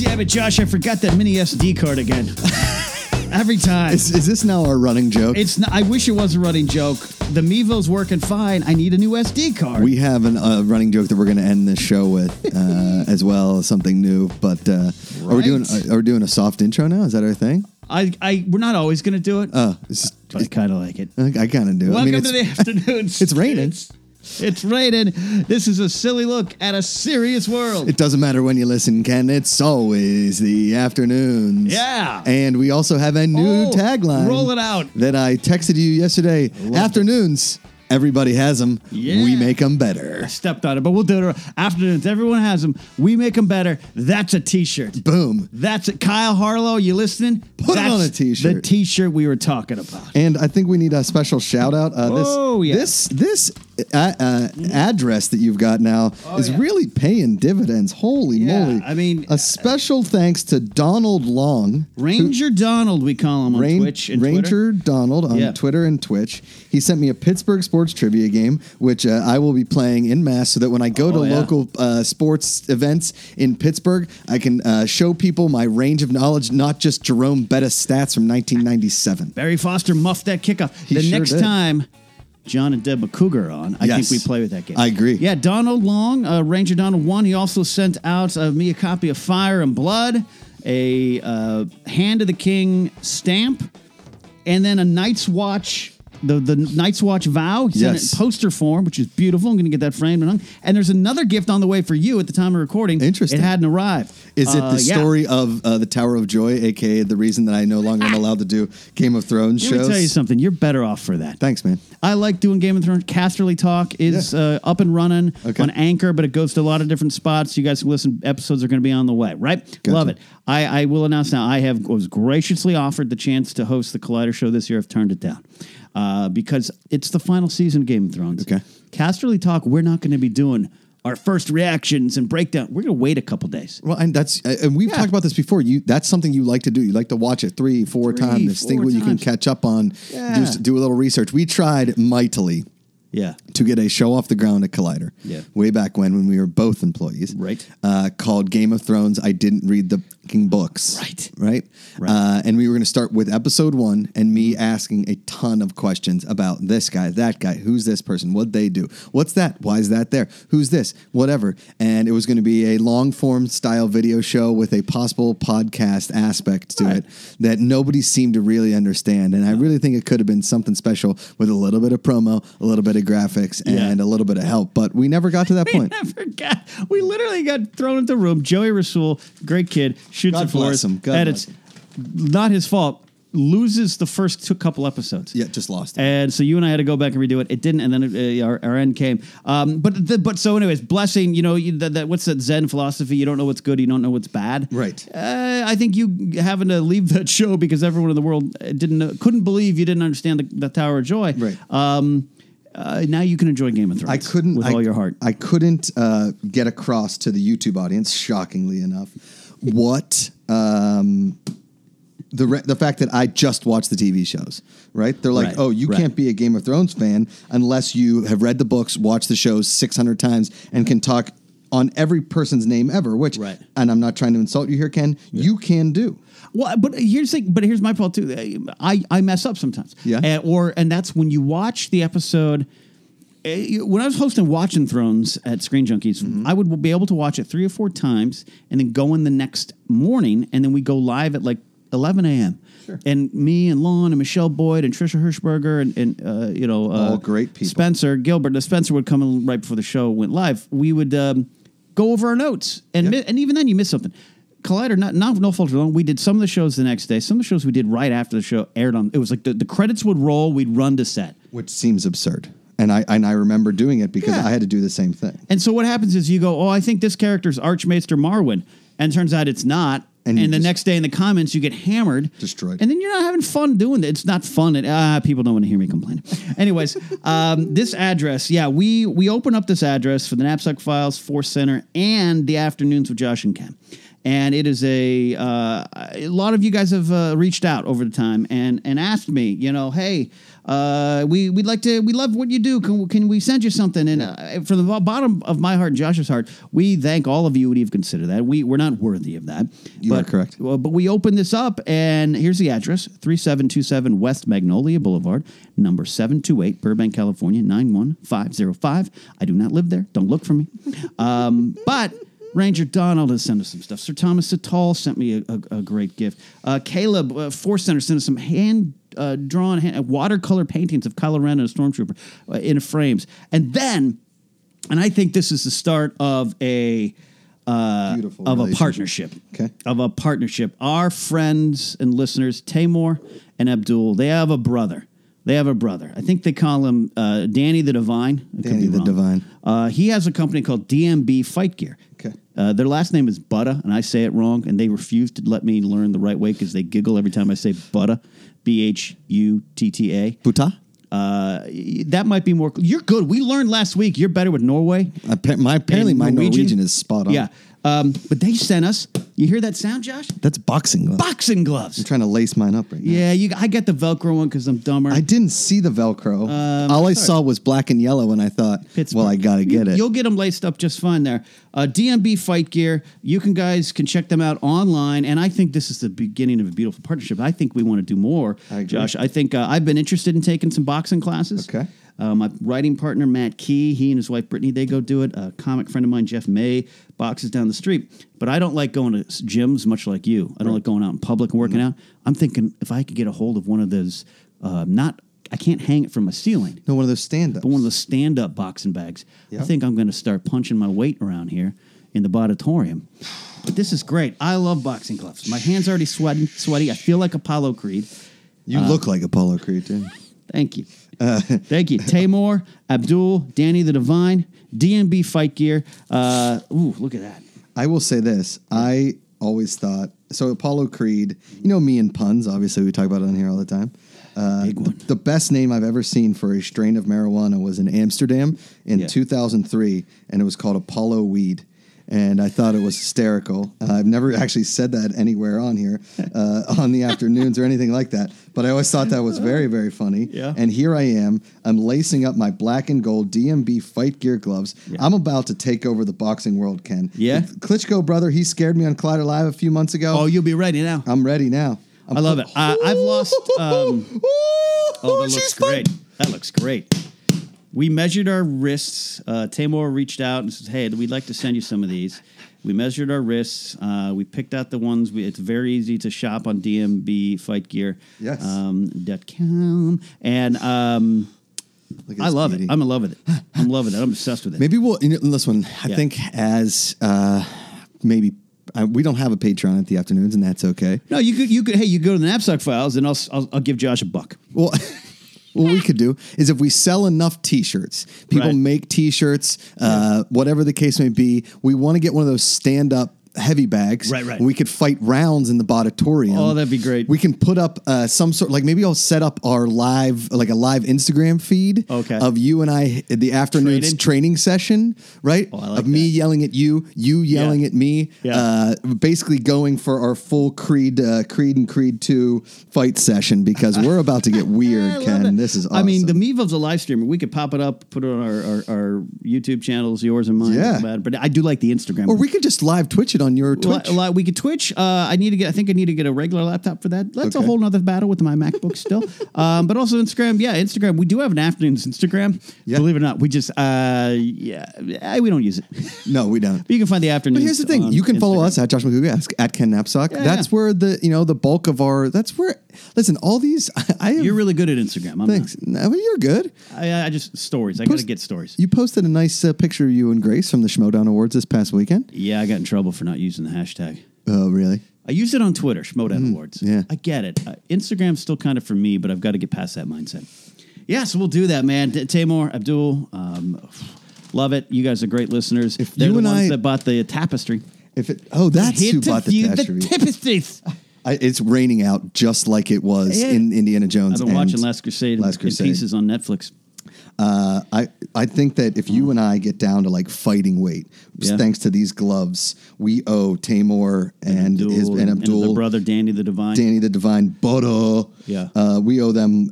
Damn it, Josh, I forgot that mini SD card again. Every time. Is this now our running joke? It's not, I wish it was a running joke. The Mevo's working fine. I need a new SD card. We have a running joke that we're going to end this show with as well, something new. But right. Are we doing a soft intro now? Is that our thing? We're not always going to do it. Oh, but I kind of like it. I kind of do. Welcome to the afternoon. It's raining. It's raining. This is a silly look at a serious world. It doesn't matter when you listen, Ken. It's always the afternoons. Yeah. And we also have a new tagline. Roll it out. That I texted you yesterday. Afternoons. It. Everybody has them. Yeah. We make them better. I stepped on it, but we'll do it. Afternoons. Everyone has them. We make them better. That's a t-shirt. Boom. That's it. Kyle Harlow, you listening? Put it on a t-shirt. The t-shirt we were talking about. And I think we need a special shout out. This address that you've got now is really paying dividends. Holy moly. I mean, a special thanks to Donald Long. Ranger Donald, we call him on Twitch and Twitter. Ranger Donald on Twitter and Twitch. He sent me a Pittsburgh sports trivia game, which I will be playing en masse so that when I go to local sports events in Pittsburgh, I can show people my range of knowledge, not just Jerome Bettis stats from 1997. Barry Foster muffed that kickoff. He sure did. Next time... John and Deb McCougar on. I think we play with that game. I agree. Yeah, Donald Long, Ranger Donald 1. He also sent out me a copy of Fire and Blood, a Hand of the King stamp, and then a Night's Watch, the Night's Watch vow. He sent it in poster form, which is beautiful. I'm going to get that framed and hung. And there's another gift on the way for you at the time of recording. Interesting. It hadn't arrived. Is it the story of the Tower of Joy, a.k.a. the reason that I no longer am allowed to do Game of Thrones shows? Let me tell you something. You're better off for that. Thanks, man. I like doing Game of Thrones. Casterly Talk is up and running on Anchor, but it goes to a lot of different spots. You guys can listen. Episodes are going to be on the way, right? Gotcha. Love it. I will announce now I was graciously offered the chance to host the Collider show this year. I've turned it down because it's the final season of Game of Thrones. Okay. Casterly Talk, we're not going to be doing our first reactions and breakdown. We're going to wait a couple days. Well, and we've talked about this before. That's something you like to do. You like to watch it three, four times. This thing where you can catch up on, do a little research. We tried mightily to get a show off the ground at Collider way back when we were both employees. Right. Called Game of Thrones. I didn't read the fucking books. Right. And we were going to start with episode 1 and me asking a ton of questions about this guy, that guy, who's this person, what'd they do, what's that, why is that there, who's this, whatever. And it was going to be a long form style video show with a possible podcast aspect to it that nobody seemed to really understand. And I really think it could have been something special with a little bit of promo, a little bit of graphics, and a little bit of help. But we never got to that point. We literally got thrown into a room. Joey Rasool, great kid. Shoots it for us. Edits. Not his fault. Loses the first couple episodes. Yeah, just lost it. And so you and I had to go back and redo it. It didn't, and then our end came. So anyways, blessing, you know, what's that Zen philosophy? You don't know what's good, you don't know what's bad. Right. I think you having to leave that show because everyone in the world couldn't believe you didn't understand the Tower of Joy. Right. Now you can enjoy Game of Thrones with all your heart. I couldn't get across to the YouTube audience, shockingly enough, what the fact that I just watched the TV shows, right? They're like, you can't be a Game of Thrones fan unless you have read the books, watched the shows 600 times, and can talk on every person's name ever, which, and I'm not trying to insult you here, Ken, you can do. Well, but here's my fault too. I mess up sometimes. Yeah. And that's when you watch the episode. When I was hosting Watching Thrones at Screen Junkies, I would be able to watch it 3 or 4 times and then go in the next morning, and then we go live at like 11 a.m. Sure. And me and Lon and Michelle Boyd and Trisha Hirschberger and all great people. Spencer Gilbert. Spencer would come in right before the show went live. We would go over our notes, and even then you miss something. Collider, no fault of our own. We did some of the shows the next day. Some of the shows we did right after the show aired on. It was like the credits would roll. We'd run to set, which seems absurd. And I remember doing it because I had to do the same thing. And so what happens is you go, I think this character's Archmaester Marwyn, and turns out it's not. And the next day in the comments, you get hammered. Destroyed. And then you're not having fun doing it. It's not fun. People don't want to hear me complain. Anyways, this address. Yeah, we open up this address for the Knapsack Files, Force Center, and the Afternoons with Josh and Ken. And it is a lot of you guys have reached out over the time and asked me, you know, hey, we'd like to, we love what you do. Can we send you something? And from the bottom of my heart and Josh's heart, we thank all of you who have considered that. We're not worthy of that. You are correct. But we opened this up, and here's the address, 3727 West Magnolia Boulevard, number 728, Burbank, California, 91505. I do not live there. Don't look for me. But Ranger Donald has sent us some stuff. Sir Thomas Sattal sent me a great gift. Caleb, Force Center, sent us some hand-drawn watercolor paintings of Kylo Ren and a Stormtrooper in frames. And then, and I think this is the start of a partnership. Okay. Of a partnership. Our friends and listeners, Taymor and Abdul, they have a brother. I think they call him Danny the Divine. Danny the Divine. He has a company called DMB Fight Gear. Okay. Their last name is Butta, and I say it wrong, and they refuse to let me learn the right way because they giggle every time I say Butta, Bhutta. Butta. That might be more. You're good. We learned last week. You're better with Norway. Apparently my Norwegian is spot on. Yeah. But they sent us. You hear that sound, Josh? That's boxing gloves. I'm trying to lace mine up right now. Yeah, I get the Velcro one because I'm dumber. I didn't see the Velcro. All I saw was black and yellow, and I thought, Pittsburgh. Well, I got to get it. You'll get them laced up just fine there. DMB Fight Gear. You guys can check them out online, and I think this is the beginning of a beautiful partnership. I think we want to do more, Josh. I think I've been interested in taking some boxing classes. Okay. My writing partner, Matt Key, he and his wife, Brittany, they go do it. A comic friend of mine, Jeff May, boxes down the street. But I don't like going to gyms much like you. I don't like going out in public and working out. I'm thinking if I could get a hold of one of those, I can't hang it from a ceiling. No, one of those stand-ups. But one of those stand-up boxing bags. Yep. I think I'm going to start punching my weight around here in the auditorium. But this is great. I love boxing gloves. My hand's already sweaty. I feel like Apollo Creed. You look like Apollo Creed, too. Thank you. Thank you. Taymor, Abdul, Danny the Divine, DMB Fight Gear. Ooh, look at that. I will say this. I always thought, so Apollo Creed, you know me and puns, obviously we talk about it on here all the time. Big one. The best name I've ever seen for a strain of marijuana was in Amsterdam in 2003, and it was called Apollo Weed. And I thought it was hysterical. I've never actually said that anywhere on here, on the afternoons or anything like that. But I always thought that was very, very funny. Yeah. And here I am. I'm lacing up my black and gold DMB Fight Gear gloves. Yeah. I'm about to take over the boxing world, Ken. Yeah. Klitschko, brother, he scared me on Collider Live a few months ago. Oh, you'll be ready now. I'm ready now. I love it. I've lost. Oh, that looks great. That looks great. We measured our wrists. Taymor reached out and said, hey, we'd like to send you some of these. We measured our wrists. We picked out the ones. It's very easy to shop on DMB Fight Gear. Yes. .com. And I love it. I'm in love with it. I'm loving it. I'm obsessed with it. Maybe we'll, in this one, I think as maybe we don't have a Patreon at the afternoons, and that's okay. No, you go to the Knapsack Files, and I'll give Josh a buck. Well... What we could do is if we sell enough T-shirts, people make T-shirts, whatever the case may be, we want to get one of those stand-up heavy bags. Right. We could fight rounds in the auditorium. Oh, that'd be great. We can put up some sort, like maybe I'll set up our live, like a live Instagram feed of you and I at the afternoon's training session, right? Oh, I like of that. Me yelling at you, you yelling at me, basically going for our full Creed and Creed 2 fight session because we're about to get weird, Ken. This is awesome. I mean, the Mevo's a live streamer. We could pop it up, put it on our YouTube channels, yours and mine. Yeah. But I do like the Instagram. Or we could just live Twitch it on your Twitch. We could Twitch. I need to get a regular laptop for that. That's a whole nother battle with my MacBook still. But also Instagram. Yeah, Instagram. We do have an afternoon's Instagram. Yep. Believe it or not, we just we don't use it. No, we don't. But you can find the afternoons. But here's the thing: you can follow us at Josh Macuga, at Ken Knapsack. Yeah, that's where the bulk of our. That's where. Listen, all these. You're really good at Instagram. Thanks. No, you're good. I just stories. I gotta get stories. You posted a nice picture of you and Grace from the Schmodown Awards this past weekend. Yeah, I got in trouble for not using the hashtag. Oh, really? I use it on Twitter, Schmodown Awards. Yeah. I get it. Instagram's still kind of for me, but I've got to get past that mindset. Yeah, so we'll do that, man. Taymor, Abdul, love it. You guys are great listeners. They're the ones that bought the tapestry. That's who bought the tapestry. The tapestries. It's raining out just like it was in Indiana Jones. I've been watching Last Crusade in pieces on Netflix. I think that if you and I get down to like fighting weight, thanks to these gloves, we owe Taymor and Abdul, and their brother Danny the Divine, Butta. Yeah, we owe them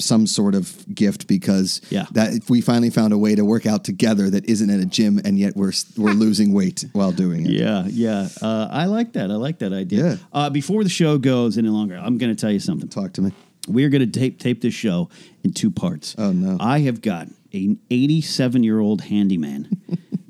some sort of gift because that if we finally found a way to work out together that isn't at a gym, and yet we're losing weight while doing it. Yeah. I like that. I like that idea. Yeah. Before the show goes any longer, I'm going to tell you something. Talk to me. We're going to tape this show in two parts. Oh, no. I have got an 87-year-old handyman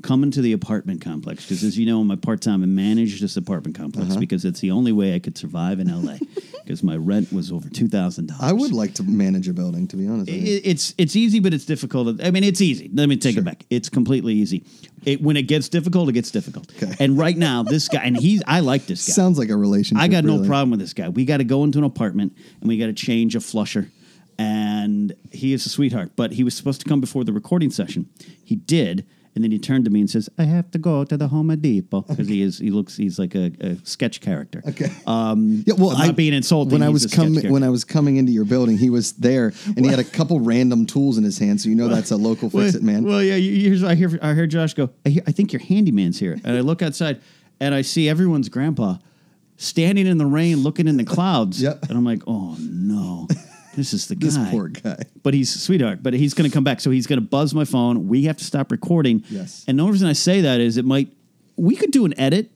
coming to the apartment complex because, as you know, in my part-time, I managed this apartment complex because it's the only way I could survive in L.A. because my rent was over $2,000. I would like to manage a building, to be honest. It's easy, but it's difficult. I mean, it's easy. Let me take it back. It's completely easy. When it gets difficult, it gets difficult. Okay. And right now, this guy, and I like this guy. Sounds like a relationship. I got no problem with this guy. We got to go into an apartment, and we got to change a flusher. And he is a sweetheart. But he was supposed to come before the recording session. He did. And then he turned to me and says, "I have to go to the Home Depot." Because he's like a sketch character. Okay. Not being insulting. When I was coming into your building, he was there, and he had a couple random tools in his hand, so you know that's a local fix-it man. Well, yeah. I heard Josh go, "I think your handyman's here," and I look outside, and I see everyone's grandpa standing in the rain, looking in the clouds, and I'm like, "Oh no." This is the guy. This poor guy. But he's a sweetheart. But he's going to come back. So he's going to buzz my phone. We have to stop recording. Yes. And the only reason I say that is we could do an edit.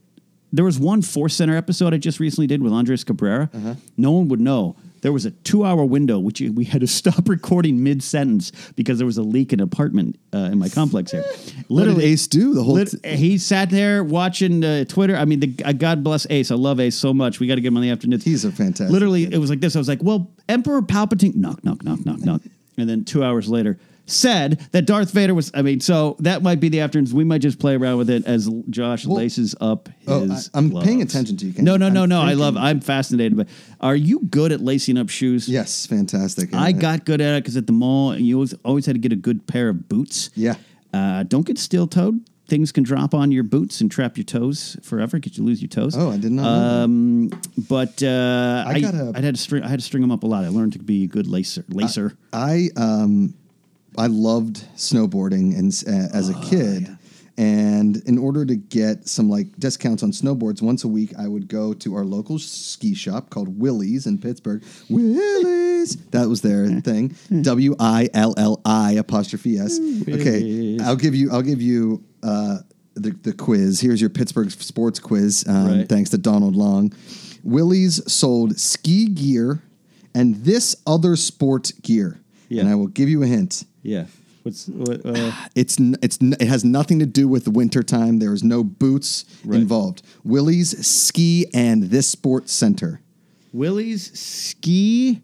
There was one Force Center episode I just recently did with Andres Cabrera. Uh-huh. No one would know. There was a 2-hour window which we had to stop recording mid-sentence because there was a leak in an apartment in my complex here. Literally, Ace do the whole he sat there watching Twitter. I mean, God bless Ace. I love Ace so much. We got to get him on the afternoon. He's a fantastic. Literally, kid. It was like this. I was like, well, Emperor Palpatine, knock, knock, knock, knock, knock. And then 2 hours later, said that Darth Vader was, so that might be the afternoons. We might just play around with it as Josh laces up his I'm gloves. Paying attention to you. No. I'm fascinated by it. Are you good at lacing up shoes? Yes, fantastic. I got good at it because at the mall, you always had to get a good pair of boots. Yeah. Don't get steel-toed. Things can drop on your boots and trap your toes forever. Could you lose your toes? Oh, I did not know that. But I had to string them up a lot. I learned to be a good lacer. I loved snowboarding as a kid, and in order to get some discounts on snowboards, once a week I would go to our local ski shop called Willie's in Pittsburgh. Willie's, that was their thing. WILLI'. Okay, I'll give you the quiz. Here's your Pittsburgh sports quiz. Thanks to Donald Long, Willie's sold ski gear and this other sport gear. Yeah. And I will give you a hint. Yeah. It has nothing to do with the wintertime. There is no boots involved. Willie's Ski and this Sports Center. Willie's Ski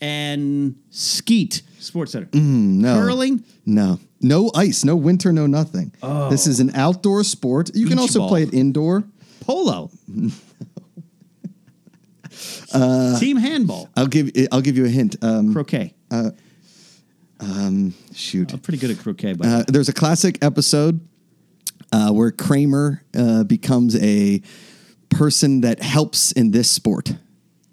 and Skeet Sports Center. No. Curling? No. No ice, no winter, no nothing. Oh. This is an outdoor sport. You can also play it indoor. Polo. Team handball. I'll give you a hint. Croquet. Shoot. I'm pretty good at croquet. There's a classic episode where Kramer becomes a person that helps in this sport.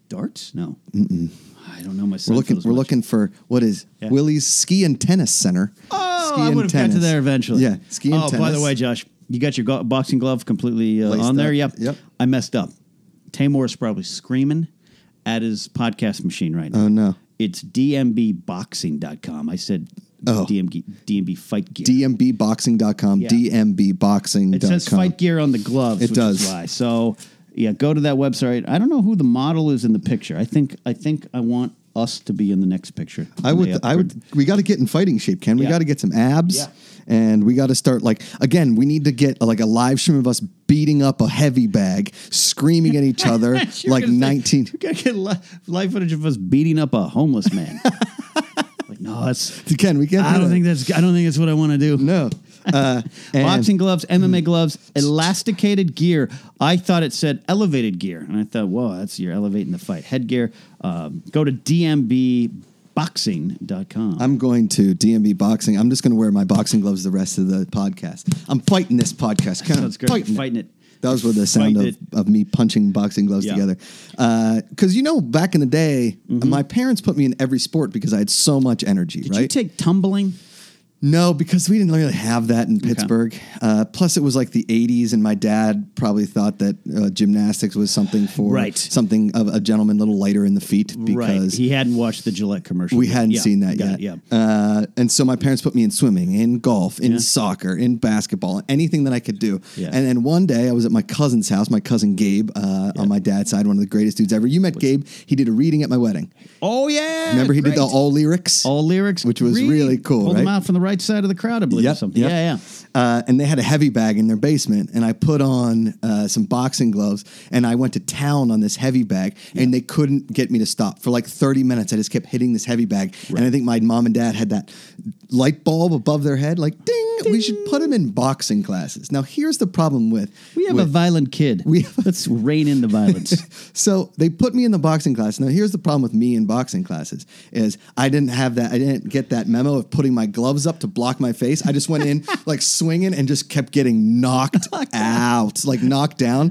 Darts? No. Mm-mm. I don't know myself. We're looking for what is Willie's Ski and Tennis Center. Oh, I would have got to there eventually. Yeah. Ski and tennis. Oh, by the way, Josh, you got your boxing glove completely on there. Yep. I messed up. Taymor is probably screaming at his podcast machine right now. Oh, no. It's dmbboxing.com. I said DMB Fight Gear. dmbboxing.com, yeah. dmbboxing.com. It says Fight Gear on the gloves, it which does. Is why. So, yeah, go to that website. I don't know who the model is in the picture. I think I want us to be in the next picture. We got to get in fighting shape, Ken. We got to get some abs. Yeah. And we got to start we need to get a live stream of us beating up a heavy bag, screaming at each other We got to get live footage of us beating up a homeless man. I don't think that's what I want to do. No. Boxing gloves, MMA gloves, elasticated gear. I thought it said elevated gear. And I thought, whoa, you're elevating the fight. Headgear. Go to DMBboxing.com. I'm going to DMB Boxing. I'm just going to wear my boxing gloves the rest of the podcast. I'm fighting this podcast. Sounds great. Fighting it. That was with the sound of me punching boxing gloves together. Because, you know, back in the day, my parents put me in every sport because I had so much energy, Did you take tumbling? No, because we didn't really have that in Pittsburgh. Okay. Plus, it was like the 80s, and my dad probably thought that gymnastics was something for something of a gentleman a little lighter in the feet. Because he hadn't watched the Gillette commercial. We hadn't seen that yet. And so my parents put me in swimming, in golf, in soccer, in basketball, anything that I could do. And then one day I was at my cousin's house, my cousin Gabe, on my dad's side, one of the greatest dudes ever. You met Gabe. He did a reading at my wedding. Oh, yeah. Remember he did the all lyrics? All lyrics. Which was really cool, Pulled them out from the right side of the crowd, I believe, or something. And they had a heavy bag in their basement, and I put on some boxing gloves, and I went to town on this heavy bag, and they couldn't get me to stop. For like 30 minutes, I just kept hitting this heavy bag, and I think my mom and dad had that light bulb above their head, like, ding, ding. We should put him in boxing classes. Now, here's the problem with... We have a violent kid. Let's rein in the violence. So they put me in the boxing class. Now, here's the problem with me in boxing classes, is I didn't have that. I didn't get that memo of putting my gloves up to block my face. I just went in like swinging and just kept getting knocked down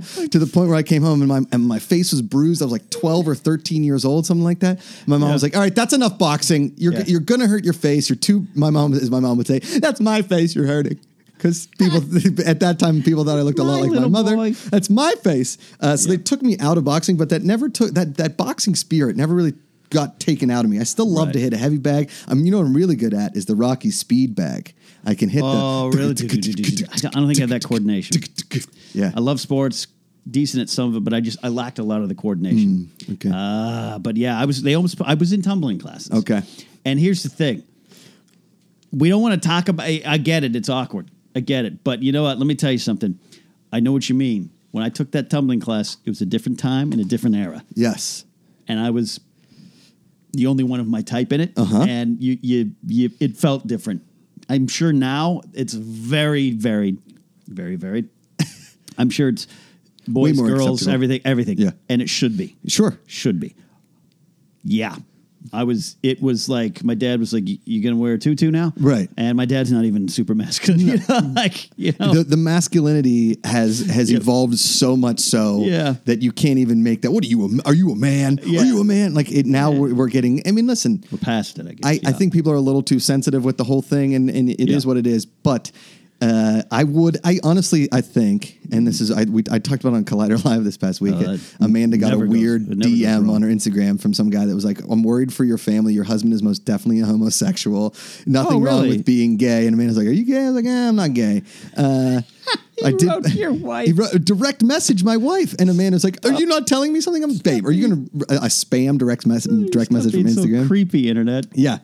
to the point where I came home and my face was bruised. I was like 12 or 13 years old, something like that. My mom was like, all right, that's enough boxing. You're going to hurt your face. You're too, my mom would say, that's my face you're hurting. Because people at that time, people thought I looked a lot like my mother. Boy. That's my face. So they took me out of boxing, but that never took that boxing spirit never really got taken out of me. I still love to hit a heavy bag. You know what I'm really good at is the Rocky speed bag. I can hit really? I don't think I have that coordination. Yeah. I love sports, decent at some of it, but I lacked a lot of the coordination. Okay. But yeah, I was in tumbling classes. Okay. And here's the thing. We don't want to talk about I get it. It's awkward. I get it. But you know what? Let me tell you something. I know what you mean. When I took that tumbling class, it was a different time and a different era. Yes. And I was the only one of my type in it. Uh-huh. And you it felt different. I'm sure now it's very varied. Very varied. I'm sure it's boys, girls, acceptable. everything. Yeah. And it should be. Sure. Should be. Yeah. It was like, my dad was like, you going to wear a tutu now? Right. And my dad's not even super masculine. No. The masculinity has evolved so much that you can't even make that. Are you a man? Yeah. Are you a man? Like we're getting, I mean, listen. We're past it, I guess. I think people are a little too sensitive with the whole thing and it is what it is. But I think, and this is, I talked about it on Collider Live this past week. Amanda got a weird DM on her Instagram from some guy that was like, I'm worried for your family. Your husband is most definitely a homosexual. Nothing wrong with being gay. And Amanda's like, are you gay? I was like, I'm not gay. He wrote to your wife. He wrote, direct message my wife. And Amanda's like, are you not telling me something? Babe, are you going to spam direct message from Instagram? So creepy, internet. Yeah.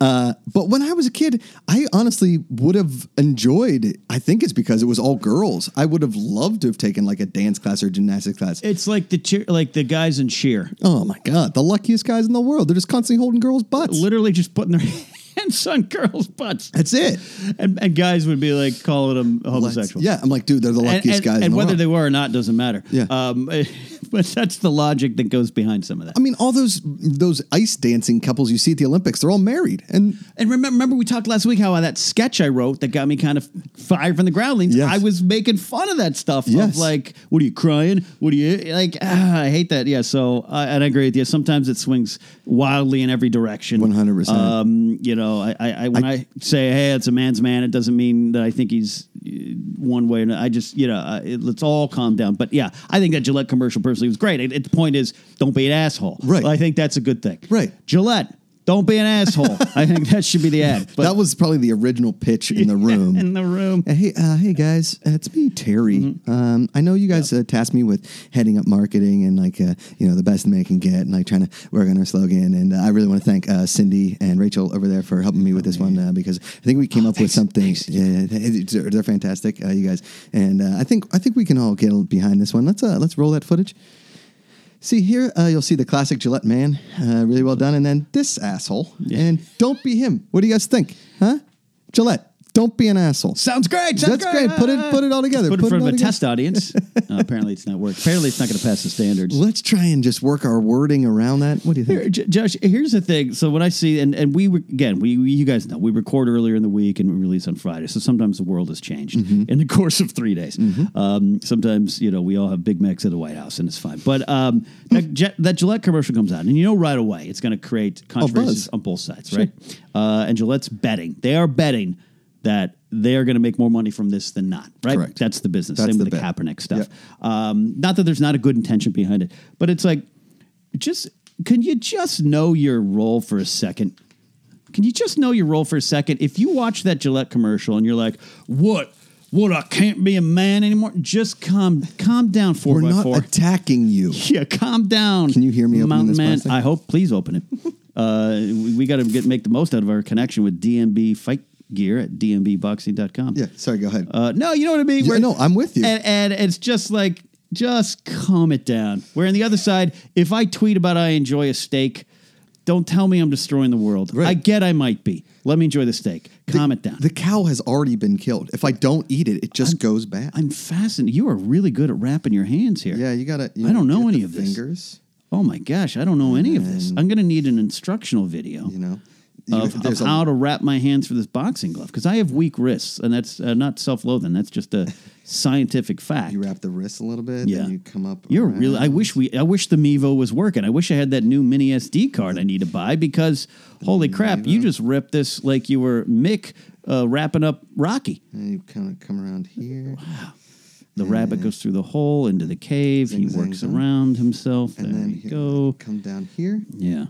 But when I was a kid, I honestly would have enjoyed it. I think it's because it was all girls. I would have loved to have taken like a dance class or gymnastics class. It's like the guys in cheer. Oh, my God. The luckiest guys in the world. They're just constantly holding girls' butts. Literally just putting their hands on girls' butts. That's it. And guys would be like calling them homosexual. Yeah. I'm like, dude, they're the luckiest guys in the world. And whether they were or not doesn't matter. Yeah. But that's the logic that goes behind some of that. I mean, all those ice dancing couples you see at the Olympics, they're all married. And remember we talked last week how that sketch I wrote that got me kind of fired from the groundlings. Yes. I was making fun of that stuff. Yes. Of like, what are you crying? What are you like? I hate that. Yeah. So and I agree with you. Sometimes it swings wildly in every direction. 100%. You know, I say, hey, it's a man's man, it doesn't mean that I think he's one way or another. I just, let's all calm down. But yeah, I think that Gillette commercial personally was great. The point is, don't be an asshole. Right. I think that's a good thing. Right. Gillette, don't be an asshole. I think that should be the ad. But that was probably the original pitch in the room. In the room. Hey guys, it's me, Terry. Mm-hmm. I know you guys tasked me with heading up marketing and like the best man can get and like trying to work on our slogan. And I really want to thank Cindy and Rachel over there for helping me with this one because I think we came up with something. Yeah, they're fantastic, you guys. And I think we can all get behind this one. Let's roll that footage. See here, you'll see the classic Gillette man, really well done, and then this asshole, and don't be him. What do you guys think, huh? Gillette, Don't be an asshole. Sounds great. That's great. Put it all together. Put it in front of a test audience. Apparently, it's not working. Apparently, it's not going to pass the standards. Let's try and just work our wording around that. What do you think, Josh? Here's the thing. So what I see, and we you guys know we record earlier in the week and we release on Friday. So sometimes the world has changed in the course of 3 days. Mm-hmm. Sometimes we all have Big Macs at the White House and it's fine. But that Gillette commercial comes out and right away it's going to create controversies on both sides, right? Sure. And Gillette's betting. They are betting that they are going to make more money from this than not, right? Correct. That's the business. Same with the Kaepernick stuff. Yep. Not that there's not a good intention behind it, but it's like, can you just know your role for a second? Can you just know your role for a second? If you watch that Gillette commercial and you're like, what, I can't be a man anymore? Just calm down, 4x4. We're not attacking you. Yeah, calm down. Can you hear me opening this man? I hope, please open it. We got to make the most out of our connection with DMB Fight Gear at dmbboxing.com. Yeah, sorry, go ahead. No, you know what I mean? Yeah, no, I'm with you. And it's just like, just calm it down. Where on the other side, if I tweet about I enjoy a steak, don't tell me I'm destroying the world. Right. I get I might be. Let me enjoy the steak. Calm it down. The cow has already been killed. If I don't eat it, it just goes bad. I'm fascinated. You are really good at wrapping your hands here. Yeah, you got to. I don't know any of this. Fingers. Oh, my gosh. I don't know any of this. I'm going to need an instructional video. Of how to wrap my hands for this boxing glove, because I have weak wrists, and that's not self-loathing. That's just a scientific fact. You wrap the wrist a little bit, then you come up. You're around. Really. I wish the Mevo was working. I wish I had that new mini SD card I need to buy, because holy crap, Mevo. You just ripped this like you were Mick wrapping up Rocky. And you kind of come around here. Wow. The rabbit goes through the hole into the cave. He works around himself. And there you go. Come down here. Yeah.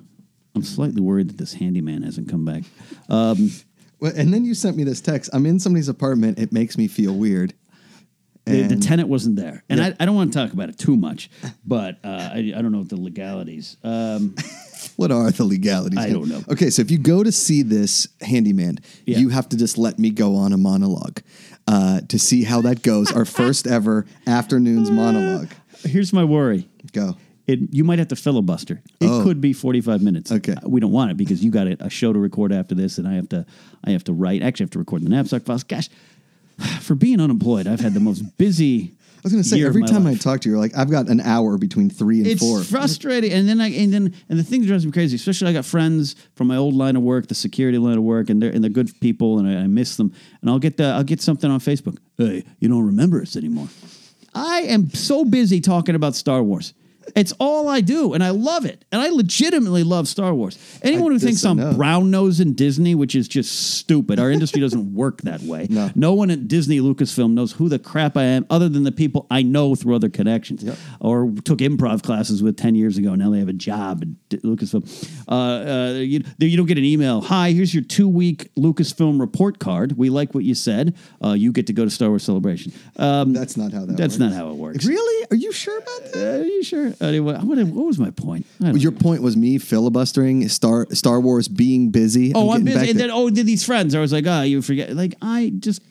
I'm slightly worried that this handyman hasn't come back. And then you sent me this text. I'm in somebody's apartment. It makes me feel weird. The tenant wasn't there. And I don't want to talk about it too much, but I don't know the legalities. What are the legalities? I don't know. Okay, so if you go to see this handyman, you have to just let me go on a monologue to see how that goes. Our first ever afternoon's monologue. Here's my worry. Go. You might have to filibuster. It could be 45 minutes. Okay. We don't want it because you got a show to record after this, and I have to write. Actually, I have to record the Knapsack Files. Gosh, for being unemployed, I've had the most busy. I was going to say every time I talk to you, you're like, I've got an hour between 3 and 4. It's frustrating, and the thing that drives me crazy, especially I got friends from my old line of work, the security line of work, and they're good people, and I miss them. And I'll get something on Facebook. Hey, you don't remember us anymore. I am so busy talking about Star Wars. It's all I do, and I love it. And I legitimately love Star Wars. Anyone who thinks I'm brown-nosing Disney, which is just stupid. Our industry doesn't work that way. No one at Disney Lucasfilm knows who the crap I am other than the people I know through other connections or took improv classes with 10 years ago. Now they have a job at Lucasfilm. You don't get an email. Hi, here's your 2-week Lucasfilm report card. We like what you said. You get to go to Star Wars Celebration. That's not how that works. That's not how it works. Really? Are you sure about that? Are you sure? Anyway, what was my point? Your point was me filibustering, Star Wars being busy. Oh, I'm busy. And then, did these friends? I was like, you forget. Like, I just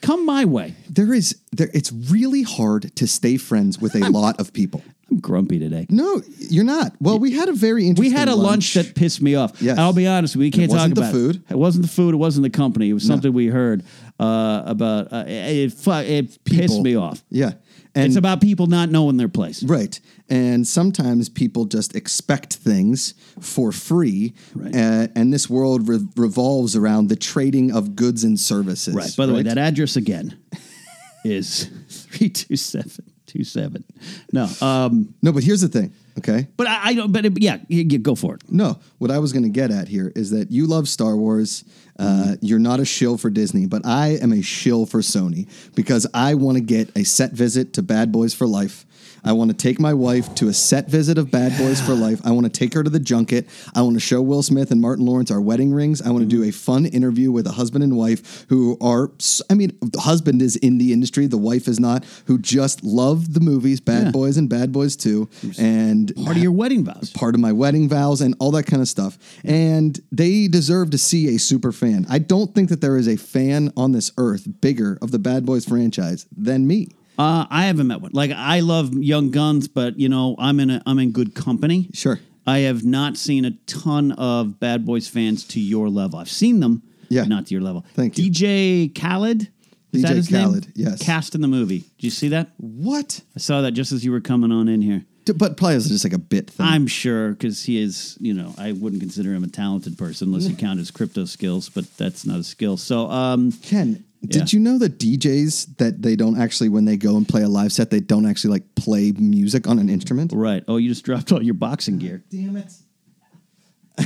come my way. It's really hard to stay friends with a lot of people. I'm grumpy today. No, you're not. Well, we had a very interesting lunch that pissed me off. Yes. I'll be honest. We can't talk about it. It wasn't the food. It wasn't the food. It wasn't the company. It was something we heard about. It pissed me off. Yeah. And it's about people not knowing their place. Right. And sometimes people just expect things for free. Right. And this world revolves around the trading of goods and services. Right. By the way, that address again is 32727. No, but here's the thing. Okay. But I don't. But go for it. No, what I was going to get at here is that you love Star Wars. You're not a shill for Disney, but I am a shill for Sony because I want to get a set visit to Bad Boys for Life. I want to take my wife to a set visit of Bad Boys for Life. I want to take her to the junket. I want to show Will Smith and Martin Lawrence our wedding rings. I want to do a fun interview with a husband and wife the husband is in the industry, the wife is not, who just love the movies, Bad Boys and Bad Boys 2. And part of your wedding vows. Part of my wedding vows and all that kind of stuff. And they deserve to see a super fan. I don't think that there is a fan on this earth bigger of the Bad Boys franchise than me. I haven't met one. Like, I love Young Guns, but I'm in good company. Sure. I have not seen a ton of Bad Boys fans to your level. I've seen them, Yeah. Not to your level. Thank you. DJ Khaled. Is that his Khaled, name? Yes. Cast in the movie. Did you see that? What? I saw that just as you were coming on in here. But probably it's just like a bit thing. I'm sure, because he is, you know, I wouldn't consider him a talented person unless you count his crypto skills, but that's not a skill. So, Ken, did you know that DJs, that they don't actually, when they go and play a live set, they don't actually, like, play music on an instrument? Right. Oh, you just dropped all your boxing gear. Damn it.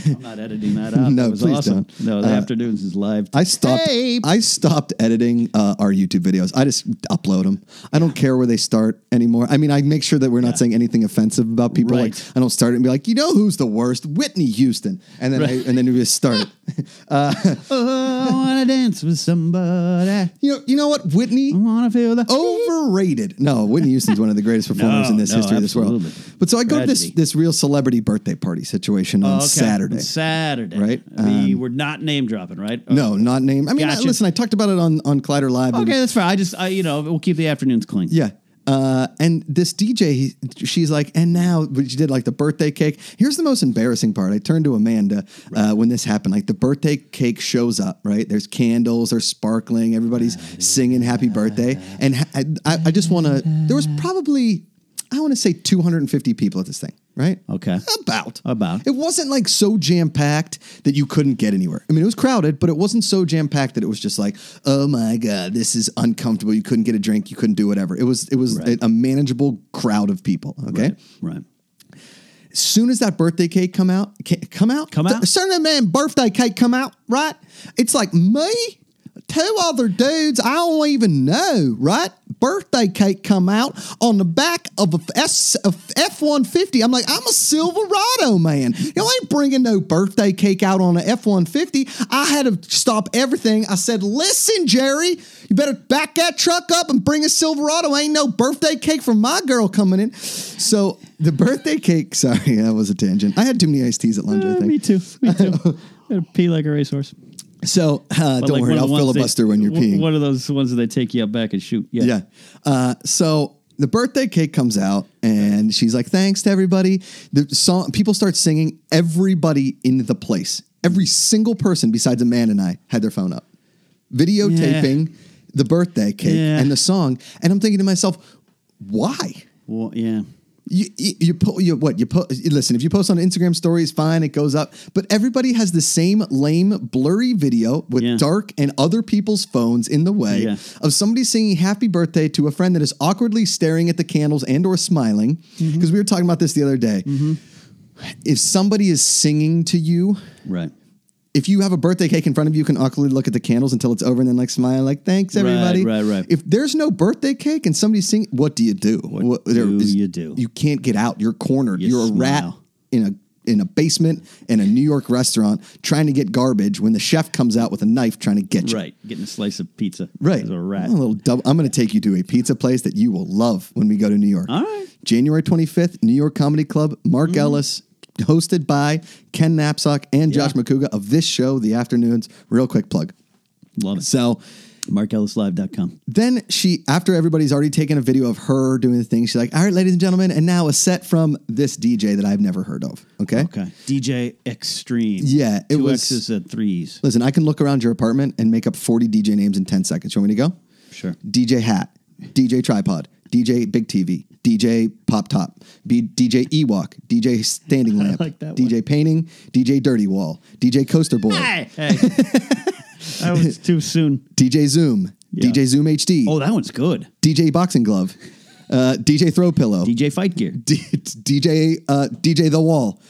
I'm not editing that out. No, that was please awesome. Don't. No, the afternoons is live. I stopped editing our YouTube videos. I just upload them. I don't care where they start anymore. I mean, I make sure that we're not saying anything offensive about people. Right. Like, I don't start it and be like, you know who's the worst? Whitney Houston. And then we just start. Oh, I want to dance with somebody. You know what, Whitney? I want to feel that. Overrated. No, Whitney Houston's one of the greatest performers in this history absolutely. Of this world. But so I go to this real celebrity birthday party situation on Saturday. Right? We were not name dropping, right? Okay. No, not name. I mean, listen, I talked about it on Collider Live. Okay, that's fair. We'll keep the afternoons clean. Yeah. And this DJ, she's like, and now she did like the birthday cake. Here's the most embarrassing part. I turned to Amanda when this happened. Like the birthday cake shows up, right? There's candles, there's sparkling, everybody's singing happy birthday. And I just want to, there was probably, I want to say 250 people at this thing. Right? Okay. About. It wasn't like so jam-packed that you couldn't get anywhere. I mean, it was crowded, but it wasn't so jam-packed that it was just like, oh my God, this is uncomfortable. You couldn't get a drink. You couldn't do whatever. It was a manageable crowd of people. Okay. Right. As soon as that birthday cake come out? Certain man birthday cake come out, right? It's like me, two other dudes I don't even know, right? Birthday cake come out on the back of a F-150. I'm like, I'm a Silverado, man. Y'all ain't bringing no birthday cake out on an F-150. I had to stop everything. I said, listen, Jerry, you better back that truck up and bring a Silverado. Ain't no birthday cake for my girl coming in. So the birthday cake, sorry, that was a tangent. I had too many iced teas at lunch, I think. Me too. I had to pee like a racehorse. So don't worry, I'll filibuster when you're peeing. One of those ones that they take you up back and shoot. Yeah. So the birthday cake comes out and she's like, thanks to everybody. The song, people start singing. Everybody in the place, every single person besides Amanda and I had their phone up, videotaping the birthday cake and the song. And I'm thinking to myself, why? Well, yeah. Listen, if you post on Instagram stories, fine, it goes up. But everybody has the same lame, blurry video with dark and other people's phones in the way of somebody singing happy birthday to a friend that is awkwardly staring at the candles and or smiling. Because we were talking about this the other day. Mm-hmm. If somebody is singing to you, right? If you have a birthday cake in front of you, you can awkwardly look at the candles until it's over and then like smile like, thanks, everybody. Right. If there's no birthday cake and somebody's singing, what do you do? What do you do? You can't get out. You're cornered. You're a rat in a basement in a New York restaurant trying to get garbage when the chef comes out with a knife trying to get you. Right. Getting a slice of pizza. Right. As a rat. I'm going to take you to a pizza place that you will love when we go to New York. All right. January 25th, New York Comedy Club, Mark Ellis. Hosted by Ken Knapsack and Josh Macuga of this show, The Afternoons. Real quick plug. Love it. So, MarkEllisLive.com. Then she, after everybody's already taken a video of her doing the thing, she's like, all right, ladies and gentlemen, and now a set from this DJ that I've never heard of. Okay. DJ Extreme. Yeah. It was X's and threes. Listen, I can look around your apartment and make up 40 DJ names in 10 seconds. You want me to go? Sure. DJ Hat, DJ Tripod, DJ Big TV, DJ Pop Top, DJ Ewok, DJ Standing Lamp, like DJ one. Painting, DJ Dirty Wall, DJ Coaster Boy. Hey. That was too soon. DJ Zoom, DJ Zoom HD. Oh, that one's good. DJ Boxing Glove, DJ Throw Pillow, DJ Fight Gear, DJ The Wall.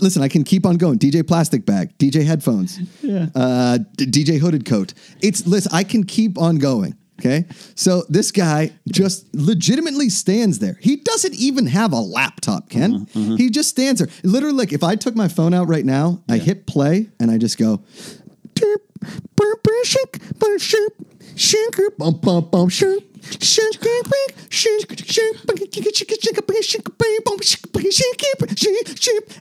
Listen, I can keep on going. DJ Plastic Bag, DJ Headphones, DJ Hooded Coat. Listen, I can keep on going. Okay, so this guy just legitimately stands there. He doesn't even have a laptop, Ken. He just stands there. Literally, like, if I took my phone out right now, I hit play, and I just go,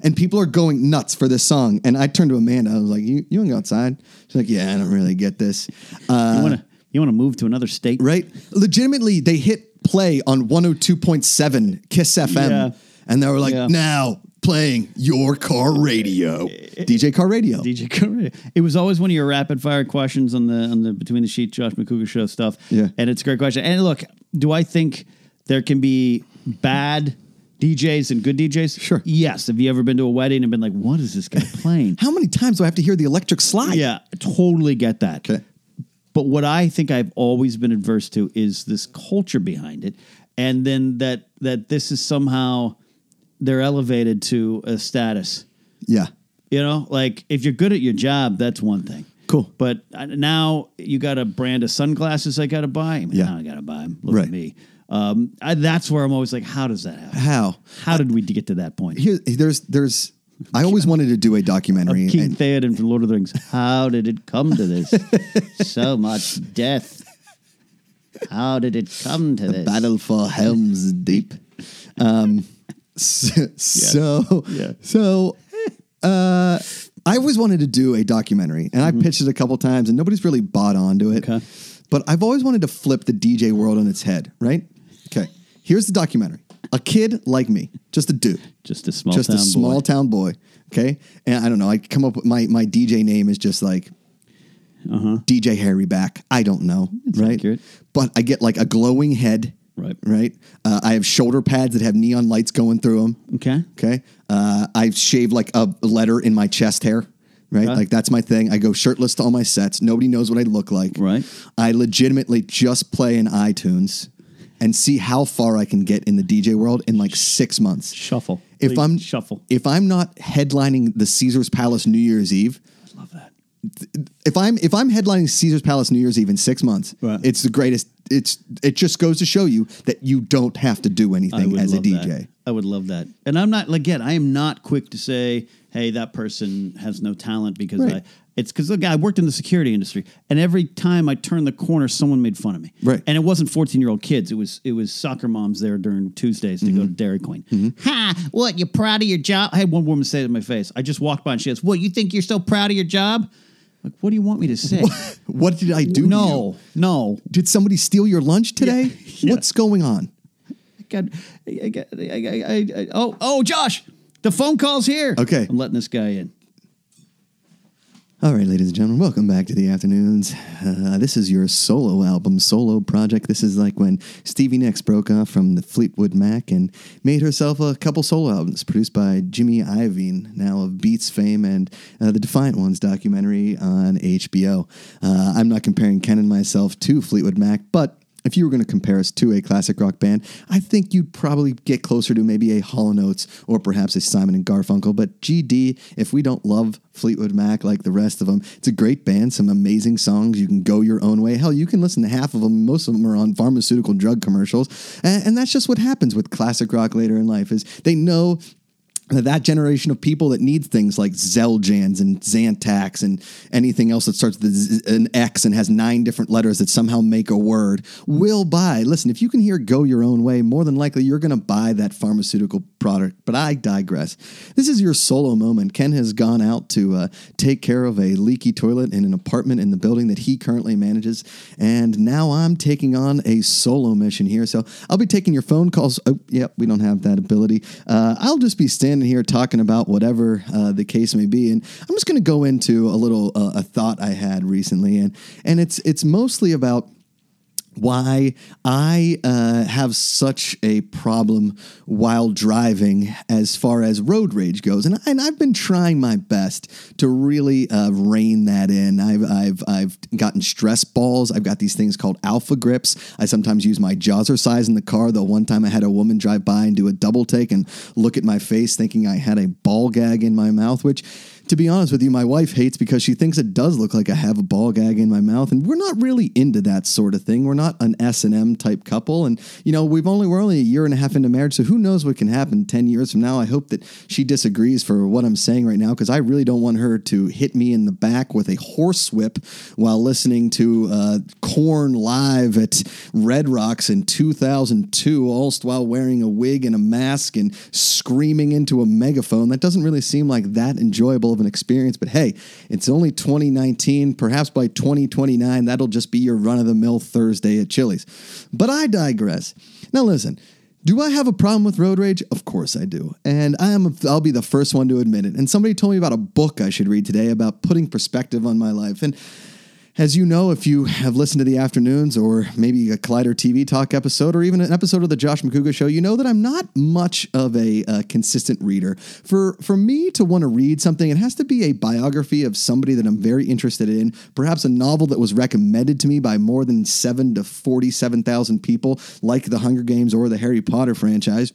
and people are going nuts for this song. And I turned to Amanda. I was like, you want to go outside? She's like, yeah, I don't really get this. You want to move to another state? Right. Legitimately, they hit play on 102.7 KISS FM, and they were like, now playing your car radio. DJ Car Radio. It was always one of your rapid fire questions on the Between the Sheets, Josh Macuga Show stuff. Yeah. And it's a great question. And look, do I think there can be bad DJs and good DJs? Sure. Yes. Have you ever been to a wedding and been like, what is this guy playing? How many times do I have to hear the electric slide? Yeah, I totally get that. Okay. But what I think I've always been adverse to is this culture behind it. And then that this is somehow they're elevated to a status. Yeah. You know, like if you're good at your job, that's one thing. Cool. But now you got a brand of sunglasses I got to buy. I mean, yeah. Now I got to buy them. Look at me. That's where I'm always like, how does that happen? How did we get to that point? There's I always wanted to do a documentary. King Theoden from Lord of the Rings. How did it come to this? So much death. How did it come to this? Battle for Helm's Deep. So I always wanted to do a documentary, and I pitched it a couple times, and nobody's really bought onto it. Okay. But I've always wanted to flip the DJ world on its head, right? Okay. Here's the documentary. A kid like me, just a dude. Just a small town boy. Okay. And I don't know. I come up with my DJ name is just like DJ Harry Back. I don't know. That's right. Accurate. But I get like a glowing head. Right. I have shoulder pads that have neon lights going through them. Okay. I've shaved like a letter in my chest hair. Right. Like that's my thing. I go shirtless to all my sets. Nobody knows what I look like. Right. I legitimately just play in iTunes and see how far I can get in the DJ world in like 6 months. Shuffle. If I'm not headlining the Caesar's Palace New Year's Eve. I love that. If I'm headlining Caesar's Palace New Year's Eve in 6 months, it's the greatest. It just goes to show you that you don't have to do anything as a DJ. That. I would love that. And I'm not, again, I am not quick to say, hey, that person has no talent because it's because, look, I worked in the security industry, and every time I turned the corner, someone made fun of me. Right. And it wasn't 14-year-old kids. It was soccer moms there during Tuesdays to go to Dairy Queen. Mm-hmm. Ha! What, you proud of your job? I had one woman say it in my face. I just walked by, and she goes, what, you think you're so proud of your job? Like, what do you want me to say? What did I do? No. Did somebody steal your lunch today? Yeah. What's going on? I Josh, the phone call's here. Okay. I'm letting this guy in. All right, ladies and gentlemen, welcome back to the afternoons. This is your solo album, solo project. This is like when Stevie Nicks broke off from the Fleetwood Mac and made herself a couple solo albums produced by Jimmy Iovine, now of Beats fame, and the Defiant Ones documentary on HBO. I'm not comparing Ken and myself to Fleetwood Mac, but if you were going to compare us to a classic rock band, I think you'd probably get closer to maybe a Hall & Oates or perhaps a Simon & Garfunkel. But GD, if we don't love Fleetwood Mac like the rest of them, it's a great band, some amazing songs. You can go your own way. Hell, you can listen to half of them. Most of them are on pharmaceutical drug commercials. And that's just what happens with classic rock later in life is they know that generation of people that needs things like Zeljans and Zantacs and anything else that starts with an X and has 9 different letters that somehow make a word will buy. Listen, if you can hear Go Your Own Way, more than likely you're going to buy that pharmaceutical product. But I digress. This is your solo moment. Ken has gone out to take care of a leaky toilet in an apartment in the building that he currently manages. And now I'm taking on a solo mission here. So I'll be taking your phone calls. Oh, yep, we don't have that ability. I'll just be standing here talking about whatever the case may be, and I'm just going to go into a little a thought I had recently, and it's mostly about why I have such a problem while driving as far as road rage goes, and I've been trying my best to really rein that in. I've gotten stress balls. I've got these things called alpha grips. I sometimes use my jazzercise in the car. Though one time I had a woman drive by and do a double take and look at my face, thinking I had a ball gag in my mouth, which, to be honest with you, my wife hates because she thinks it does look like I have a ball gag in my mouth, and we're not really into that sort of thing. We're not an S&M type couple, and you know we're only a year and a half into marriage, so who knows what can happen 10 years from now. I hope that she disagrees for what I'm saying right now because I really don't want her to hit me in the back with a horsewhip while listening to Korn live at Red Rocks in 2002, all while wearing a wig and a mask and screaming into a megaphone. That doesn't really seem like that enjoyable of an experience, but hey, it's only 2019. Perhaps by 2029, that'll just be your run-of-the-mill Thursday at Chili's. But I digress. Now listen, Do I have a problem with road rage? Of course I do. And I'll be the first one to admit it. And somebody told me about a book I should read today about putting perspective on my life. And as you know, if you have listened to the afternoons or maybe a Collider TV Talk episode or even an episode of the Josh Macuga Show, you know that I'm not much of a consistent reader. For me to want to read something, it has to be a biography of somebody that I'm very interested in, perhaps a novel that was recommended to me by more than 7 to 47,000 people, like The Hunger Games or the Harry Potter franchise.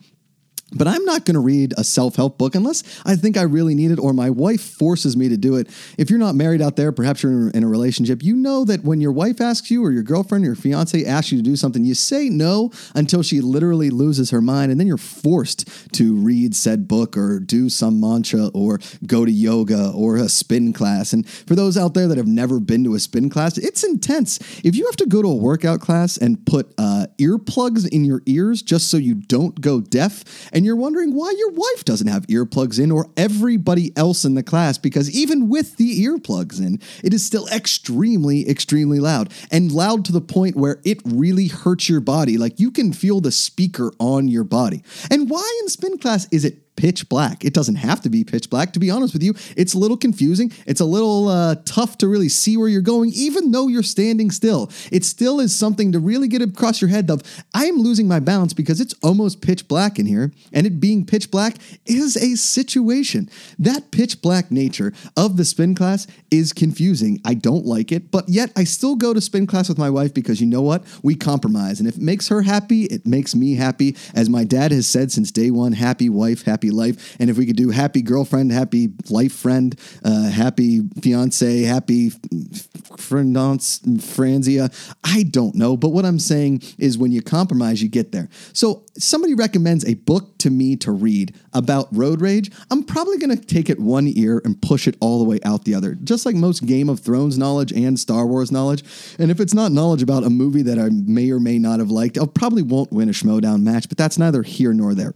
But I'm not going to read a self-help book unless I think I really need it or my wife forces me to do it. If you're not married out there, perhaps you're in a relationship, you know that when your wife asks you or your girlfriend or your fiance asks you to do something, you say no until she literally loses her mind, and then you're forced to read said book or do some mantra or go to yoga or a spin class. And for those out there that have never been to a spin class, it's intense. If you have to go to a workout class and put earplugs in your ears just so you don't go deaf, and you're wondering why your wife doesn't have earplugs in or everybody else in the class, because even with the earplugs in, it is still extremely, extremely loud, and loud to the point where it really hurts your body. Like you can feel the speaker on your body. And why in spin class is it pitch black? It doesn't have to be pitch black. To be honest with you, it's a little confusing. It's a little tough to really see where you're going, even though you're standing still. It still is something to really get across your head of, I'm losing my balance because it's almost pitch black in here. And it being pitch black is a situation. That pitch black nature of the spin class is confusing. I don't like it, but yet I still go to spin class with my wife because you know what? We compromise. And if it makes her happy, it makes me happy. As my dad has said since day one, happy wife, happy life. And if we could do happy girlfriend, happy life friend, happy fiance, happy franzia, I don't know. But what I'm saying is when you compromise, you get there. So somebody recommends a book to me to read about road rage. I'm probably going to take it one ear and push it all the way out the other, just like most Game of Thrones knowledge and Star Wars knowledge. And if it's not knowledge about a movie that I may or may not have liked, I probably won't win a Schmodown match, but that's neither here nor there.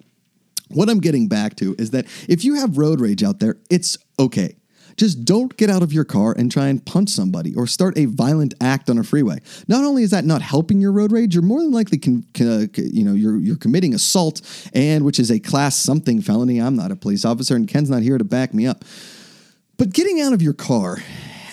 What I'm getting back to is that if you have road rage out there, it's okay. Just don't get out of your car and try and punch somebody or start a violent act on a freeway. Not only is that not helping your road rage, you're more than likely, you're committing assault, and which is a class something felony. I'm not a police officer, and Ken's not here to back me up. But getting out of your car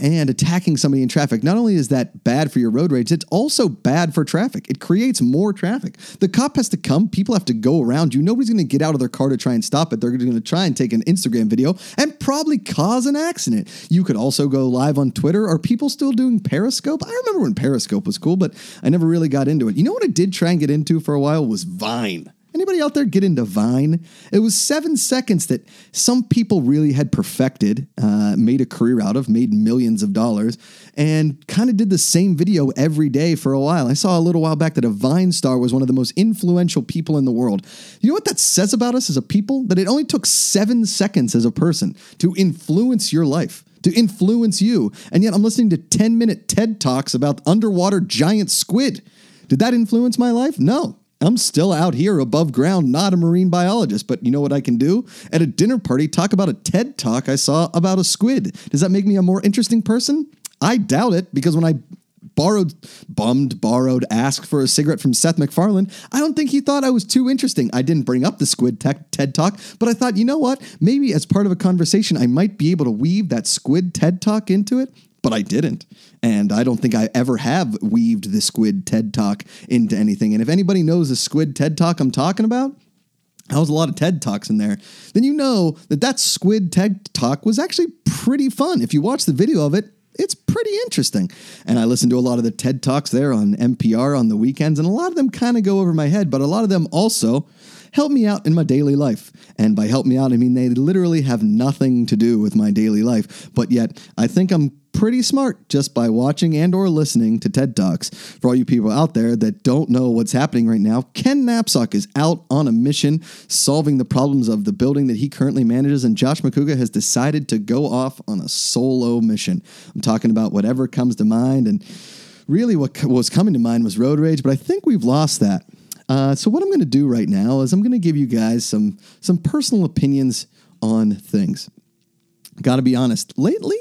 and attacking somebody in traffic, not only is that bad for your road rage, it's also bad for traffic. It creates more traffic. The cop has to come. People have to go around you. Nobody's going to get out of their car to try and stop it. They're going to try and take an Instagram video and probably cause an accident. You could also go live on Twitter. Are people still doing Periscope? I remember when Periscope was cool, but I never really got into it. You know what I did try and get into for a while was Vine. Anybody out there get into Vine? It was 7 seconds that some people really had perfected, made a career out of, made millions of dollars, and kind of did the same video every day for a while. I saw a little while back that a Vine star was one of the most influential people in the world. You know what that says about us as a people? That it only took 7 seconds as a person to influence your life, to influence you. And yet I'm listening to 10-minute TED Talks about underwater giant squid. Did that influence my life? No. I'm still out here above ground, not a marine biologist, but you know what I can do? At a dinner party, talk about a TED Talk I saw about a squid. Does that make me a more interesting person? I doubt it, because when I asked for a cigarette from Seth MacFarlane, I don't think he thought I was too interesting. I didn't bring up the squid TED Talk, but I thought, you know what? Maybe as part of a conversation, I might be able to weave that squid TED Talk into it. But I didn't, and I don't think I ever have weaved the squid TED Talk into anything. And if anybody knows the squid TED Talk I'm talking about, that was a lot of TED Talks in there, then you know that squid TED Talk was actually pretty fun. If you watch the video of it, it's pretty interesting. And I listen to a lot of the TED Talks there on NPR on the weekends, and a lot of them kind of go over my head, but a lot of them also help me out in my daily life. And by help me out, I mean they literally have nothing to do with my daily life. But yet, I think I'm pretty smart just by watching and or listening to TED Talks. For all you people out there that don't know what's happening right now, Ken Knapsack is out on a mission solving the problems of the building that he currently manages, and Josh Macuga has decided to go off on a solo mission. I'm talking about whatever comes to mind, and really what was coming to mind was road rage, but I think we've lost that. So what I'm going to do right now is I'm going to give you guys some personal opinions on things. Got to be honest, lately,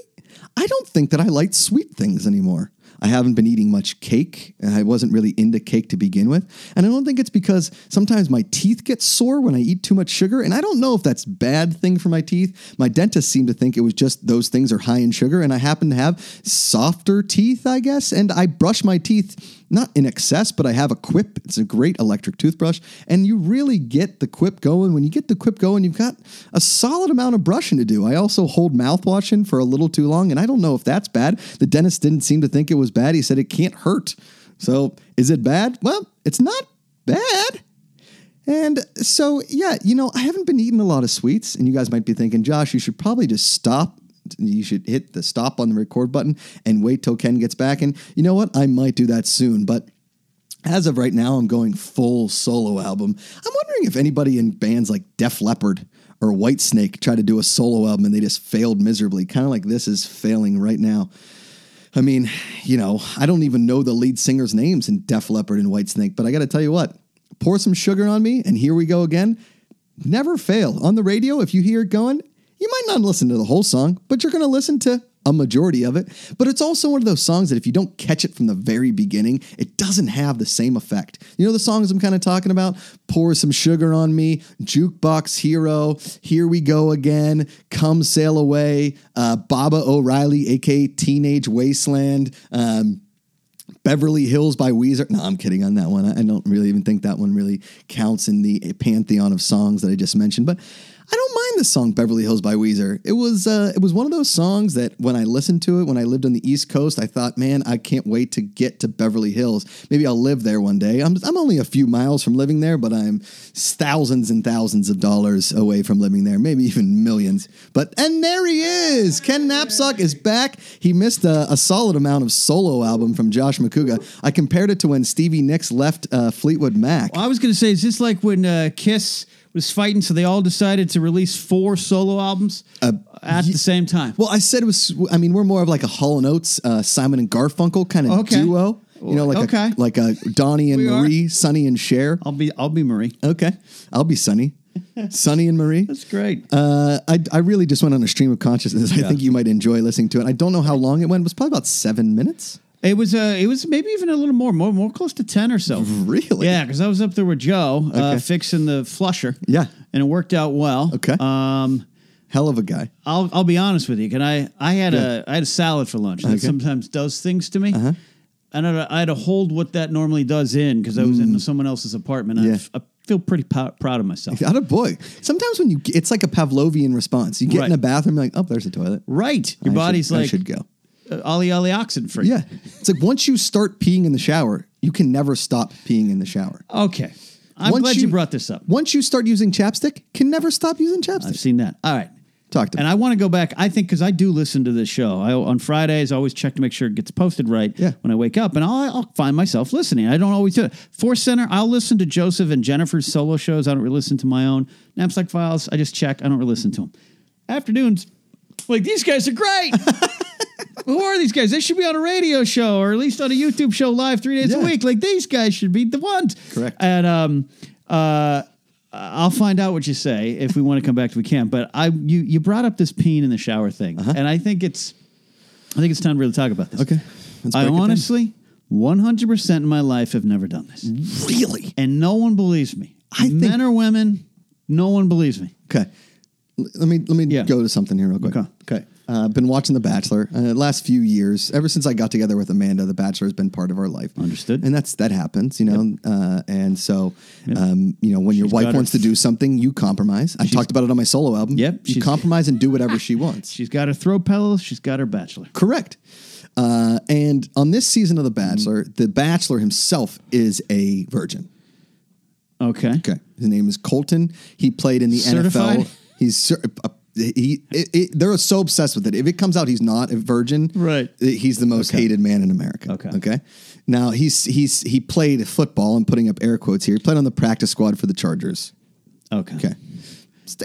I don't think that I like sweet things anymore. I haven't been eating much cake. I wasn't really into cake to begin with. And I don't think it's because sometimes my teeth get sore when I eat too much sugar. And I don't know if that's a bad thing for my teeth. My dentist seemed to think it was just those things are high in sugar. And I happen to have softer teeth, I guess. And I brush my teeth not in excess, but I have a Quip. It's a great electric toothbrush. And you really get the Quip going. When you get the Quip going, you've got a solid amount of brushing to do. I also hold mouthwash in for a little too long, and I don't know if that's bad. The dentist didn't seem to think it was bad. He said it can't hurt. So is it bad? Well, it's not bad. And so, yeah, you know, I haven't been eating a lot of sweets. And you guys might be thinking, Josh, you should probably just stop. You should hit the stop on the record button and wait till Ken gets back. And you know what? I might do that soon. But as of right now, I'm going full solo album. I'm wondering if anybody in bands like Def Leppard or Whitesnake tried to do a solo album and they just failed miserably. Kind of like this is failing right now. I mean, you know, I don't even know the lead singer's names in Def Leppard and Whitesnake, but I got to tell you what, pour some sugar on me and here we go again. Never fail. On the radio, if you hear it going, you might not listen to the whole song, but you're going to listen to a majority of it. But it's also one of those songs that if you don't catch it from the very beginning, it doesn't have the same effect. You know the songs I'm kind of talking about? Pour Some Sugar on Me, Jukebox Hero, Here We Go Again, Come Sail Away, Baba O'Reilly, a.k.a. Teenage Wasteland, Beverly Hills by Weezer. No, I'm kidding on that one. I don't really even think that one really counts in the pantheon of songs that I just mentioned. But I don't mind the song Beverly Hills by Weezer. It was one of those songs that when I listened to it, when I lived on the East Coast, I thought, man, I can't wait to get to Beverly Hills. Maybe I'll live there one day. I'm only a few miles from living there, but I'm thousands and thousands of dollars away from living there, maybe even millions. And there he is. Ken Knapsack is back. He missed a solid amount of solo album from Josh Macuga. I compared it to when Stevie Nicks left Fleetwood Mac. Well, I was going to say, is this like when Kiss was fighting, so they all decided to release 4 solo albums at the same time? Well, I said it was, I mean, we're more of like a Hall & Oates, Simon and Garfunkel kind of duo. You know, like a Donnie and Marie, Sonny and Cher. I'll be Marie. Okay. I'll be Sonny. Sonny and Marie. That's great. I really just went on a stream of consciousness. Yeah. I think you might enjoy listening to it. I don't know how long it went. It was probably about 7 minutes. It was maybe even a little more close to 10 or so. Really? Yeah, because I was up there with Joe fixing the flusher. Yeah, and it worked out well. Okay. Hell of a guy. I'll be honest with you. I had a salad for lunch that sometimes does things to me. Uh-huh. And I had to hold what that normally does in because I was in someone else's apartment. Yeah. I feel pretty proud of myself. Attaboy. Sometimes when it's like a Pavlovian response. You get in a bathroom, you're like, oh, there's a toilet. Right. Your body's like, I should go. Ollie oxen free. Yeah. It's like once you start peeing in the shower, you can never stop peeing in the shower. Okay. I'm glad you brought this up. Once you start using chapstick, can never stop using chapstick. I've seen that. All right. Talk to me. And I want to go back, I think, because I do listen to this show. On Fridays, I always check to make sure it gets posted right when I wake up. And I'll find myself listening. I don't always do it. Force Center, I'll listen to Joseph and Jennifer's solo shows. I don't really listen to my own. Knapsack Files, I just check. I don't really listen to them. Afternoons, like, these guys are great. Who are these guys? They should be on a radio show or at least on a YouTube show live 3 days a week. Like, these guys should be the ones. Correct. And I'll find out what you say. If we want to come back, we can. But you brought up this peeing in the shower thing. Uh-huh. And I think it's time to really talk about this. Okay. I honestly, 100% in my life, have never done this. Really? And no one believes me. Men or women, no one believes me. Okay. Let me go to something here real quick. Okay. Been watching The Bachelor last few years. Ever since I got together with Amanda, The Bachelor has been part of our life. Understood. And that happens, you know. Yep. You know, when your wife wants to do something, you compromise. I talked about it on my solo album. Yep. You compromise and do whatever she wants. She's got her throw pillow. She's got her Bachelor. Correct. And on this season of The Bachelor, The Bachelor himself is a virgin. Okay. His name is Colton. He played in the NFL. He's a they're so obsessed with it. If it comes out he's not a virgin, right, he's the most hated man in America. Okay. Now he played football. I'm putting up air quotes here. He played on the practice squad for the Chargers. Okay.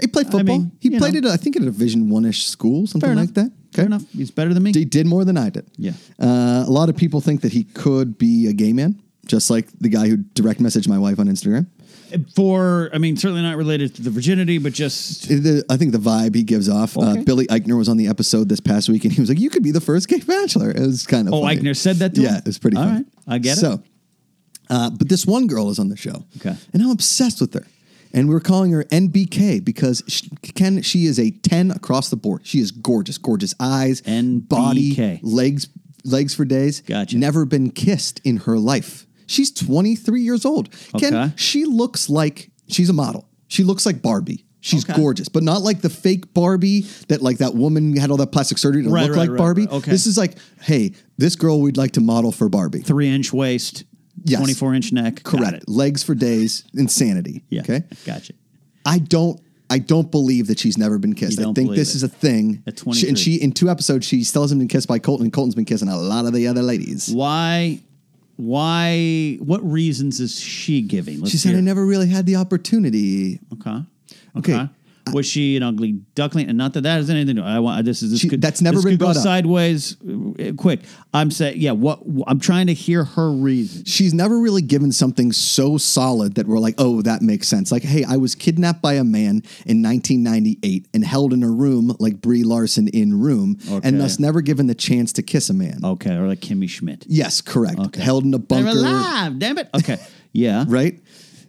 He played football. He played it. I think at a Division One-ish school, something like that. Okay. Fair enough. He's better than me. He did more than I did. Yeah. A lot of people think that he could be a gay man. just like the guy who direct messaged my wife on Instagram. For, I mean, certainly not related to the virginity, but just... I think the vibe he gives off. Okay. Billy Eichner was on the episode this past week, and he was like, you could be the first gay bachelor. It was kind of funny. Eichner said that to him? Yeah, it was pretty funny. All right, I get it. So, but this one girl is on the show, okay, and I'm obsessed with her. And we're calling her NBK because she is a 10 across the board. She is gorgeous, gorgeous eyes, NBK. Body, legs for days. Gotcha. Never been kissed in her life. She's 23 years old. Okay. She looks like she's a model. She looks like Barbie. She's gorgeous, but not like the fake Barbie that woman had all that plastic surgery to look like Barbie. Right, okay. This is like, hey, this girl we'd like to model for Barbie. 3-inch waist. Yes. 24-inch neck. Correct. Legs for days. Insanity. Yeah. Okay. Gotcha. I don't believe that she's never been kissed. I think this is a thing. At 23. She in 2 episodes, she still hasn't been kissed by Colton. And Colton's been kissing a lot of the other ladies. Why? What reasons is she giving? She said, I never really had the opportunity. Okay. Was she an ugly duckling? And not that has anything to do. That's never been brought up. Sideways, quick. I'm saying, yeah. I'm trying to hear her reason. She's never really given something so solid that we're like, oh, that makes sense. Like, hey, I was kidnapped by a man in 1998 and held in a room like Brie Larson in Room, and thus never given the chance to kiss a man. Okay, or like Kimmy Schmidt. Yes, correct. Okay. Held in a bunker. They're alive. Damn it. Okay. Yeah. Right.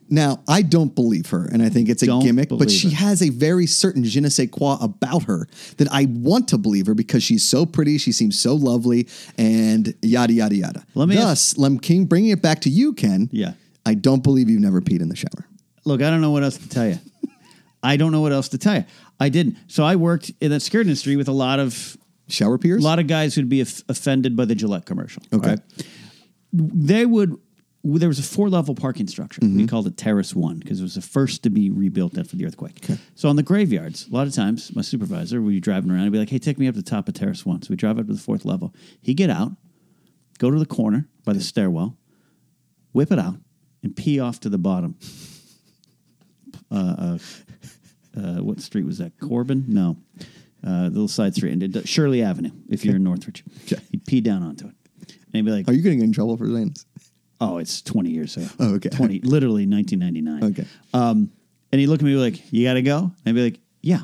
Now, I don't believe her, and I think it's a gimmick, but she has a very certain je ne sais quoi about her that I want to believe her because she's so pretty, she seems so lovely, and yada, yada, yada. Bringing it back to you, Ken, yeah. I don't believe you've never peed in the shower. Look, I don't know what else to tell you. I didn't. So I worked in the skirt industry with a lot of... shower peers? A lot of guys who'd be offended by the Gillette commercial. Okay. Right? They would... There was a 4-level parking structure. Mm-hmm. We called it Terrace One because it was the first to be rebuilt after the earthquake. Okay. So on the graveyards, a lot of times, my supervisor would be driving around and be like, hey, take me up to the top of Terrace One. So we drive up to the 4th level. He'd get out, go to the corner by the stairwell, whip it out, and pee off to the bottom. What street was that? Corbin? No. The little side street. And Shirley Avenue, if you're in Northridge. Okay. He'd pee down onto it. And he'd be like... Are you going to get in trouble for things? Oh, it's 20 years ago. Oh, okay. Literally 1999. Okay. And he looked at me like, you got to go? And I'd be like, yeah,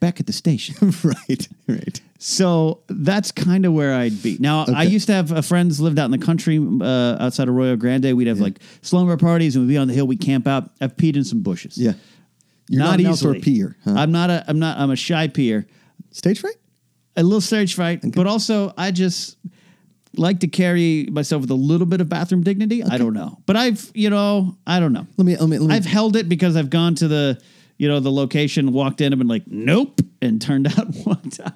back at the station. Right. So that's kind of where I'd be. Now, I used to have friends lived out in the country outside of Rio Grande. We'd have like slumber parties and we'd be on the hill. We'd camp out. I've peed in some bushes. Yeah. You're not an outdoor peer. Huh? I'm a shy peer. Stage fright? A little stage fright. Okay. But also, I just... like to carry myself with a little bit of bathroom dignity. Okay. I don't know, but I don't know. Let me. I've held it because I've gone to the location, walked in, and been like, nope, and turned out one time.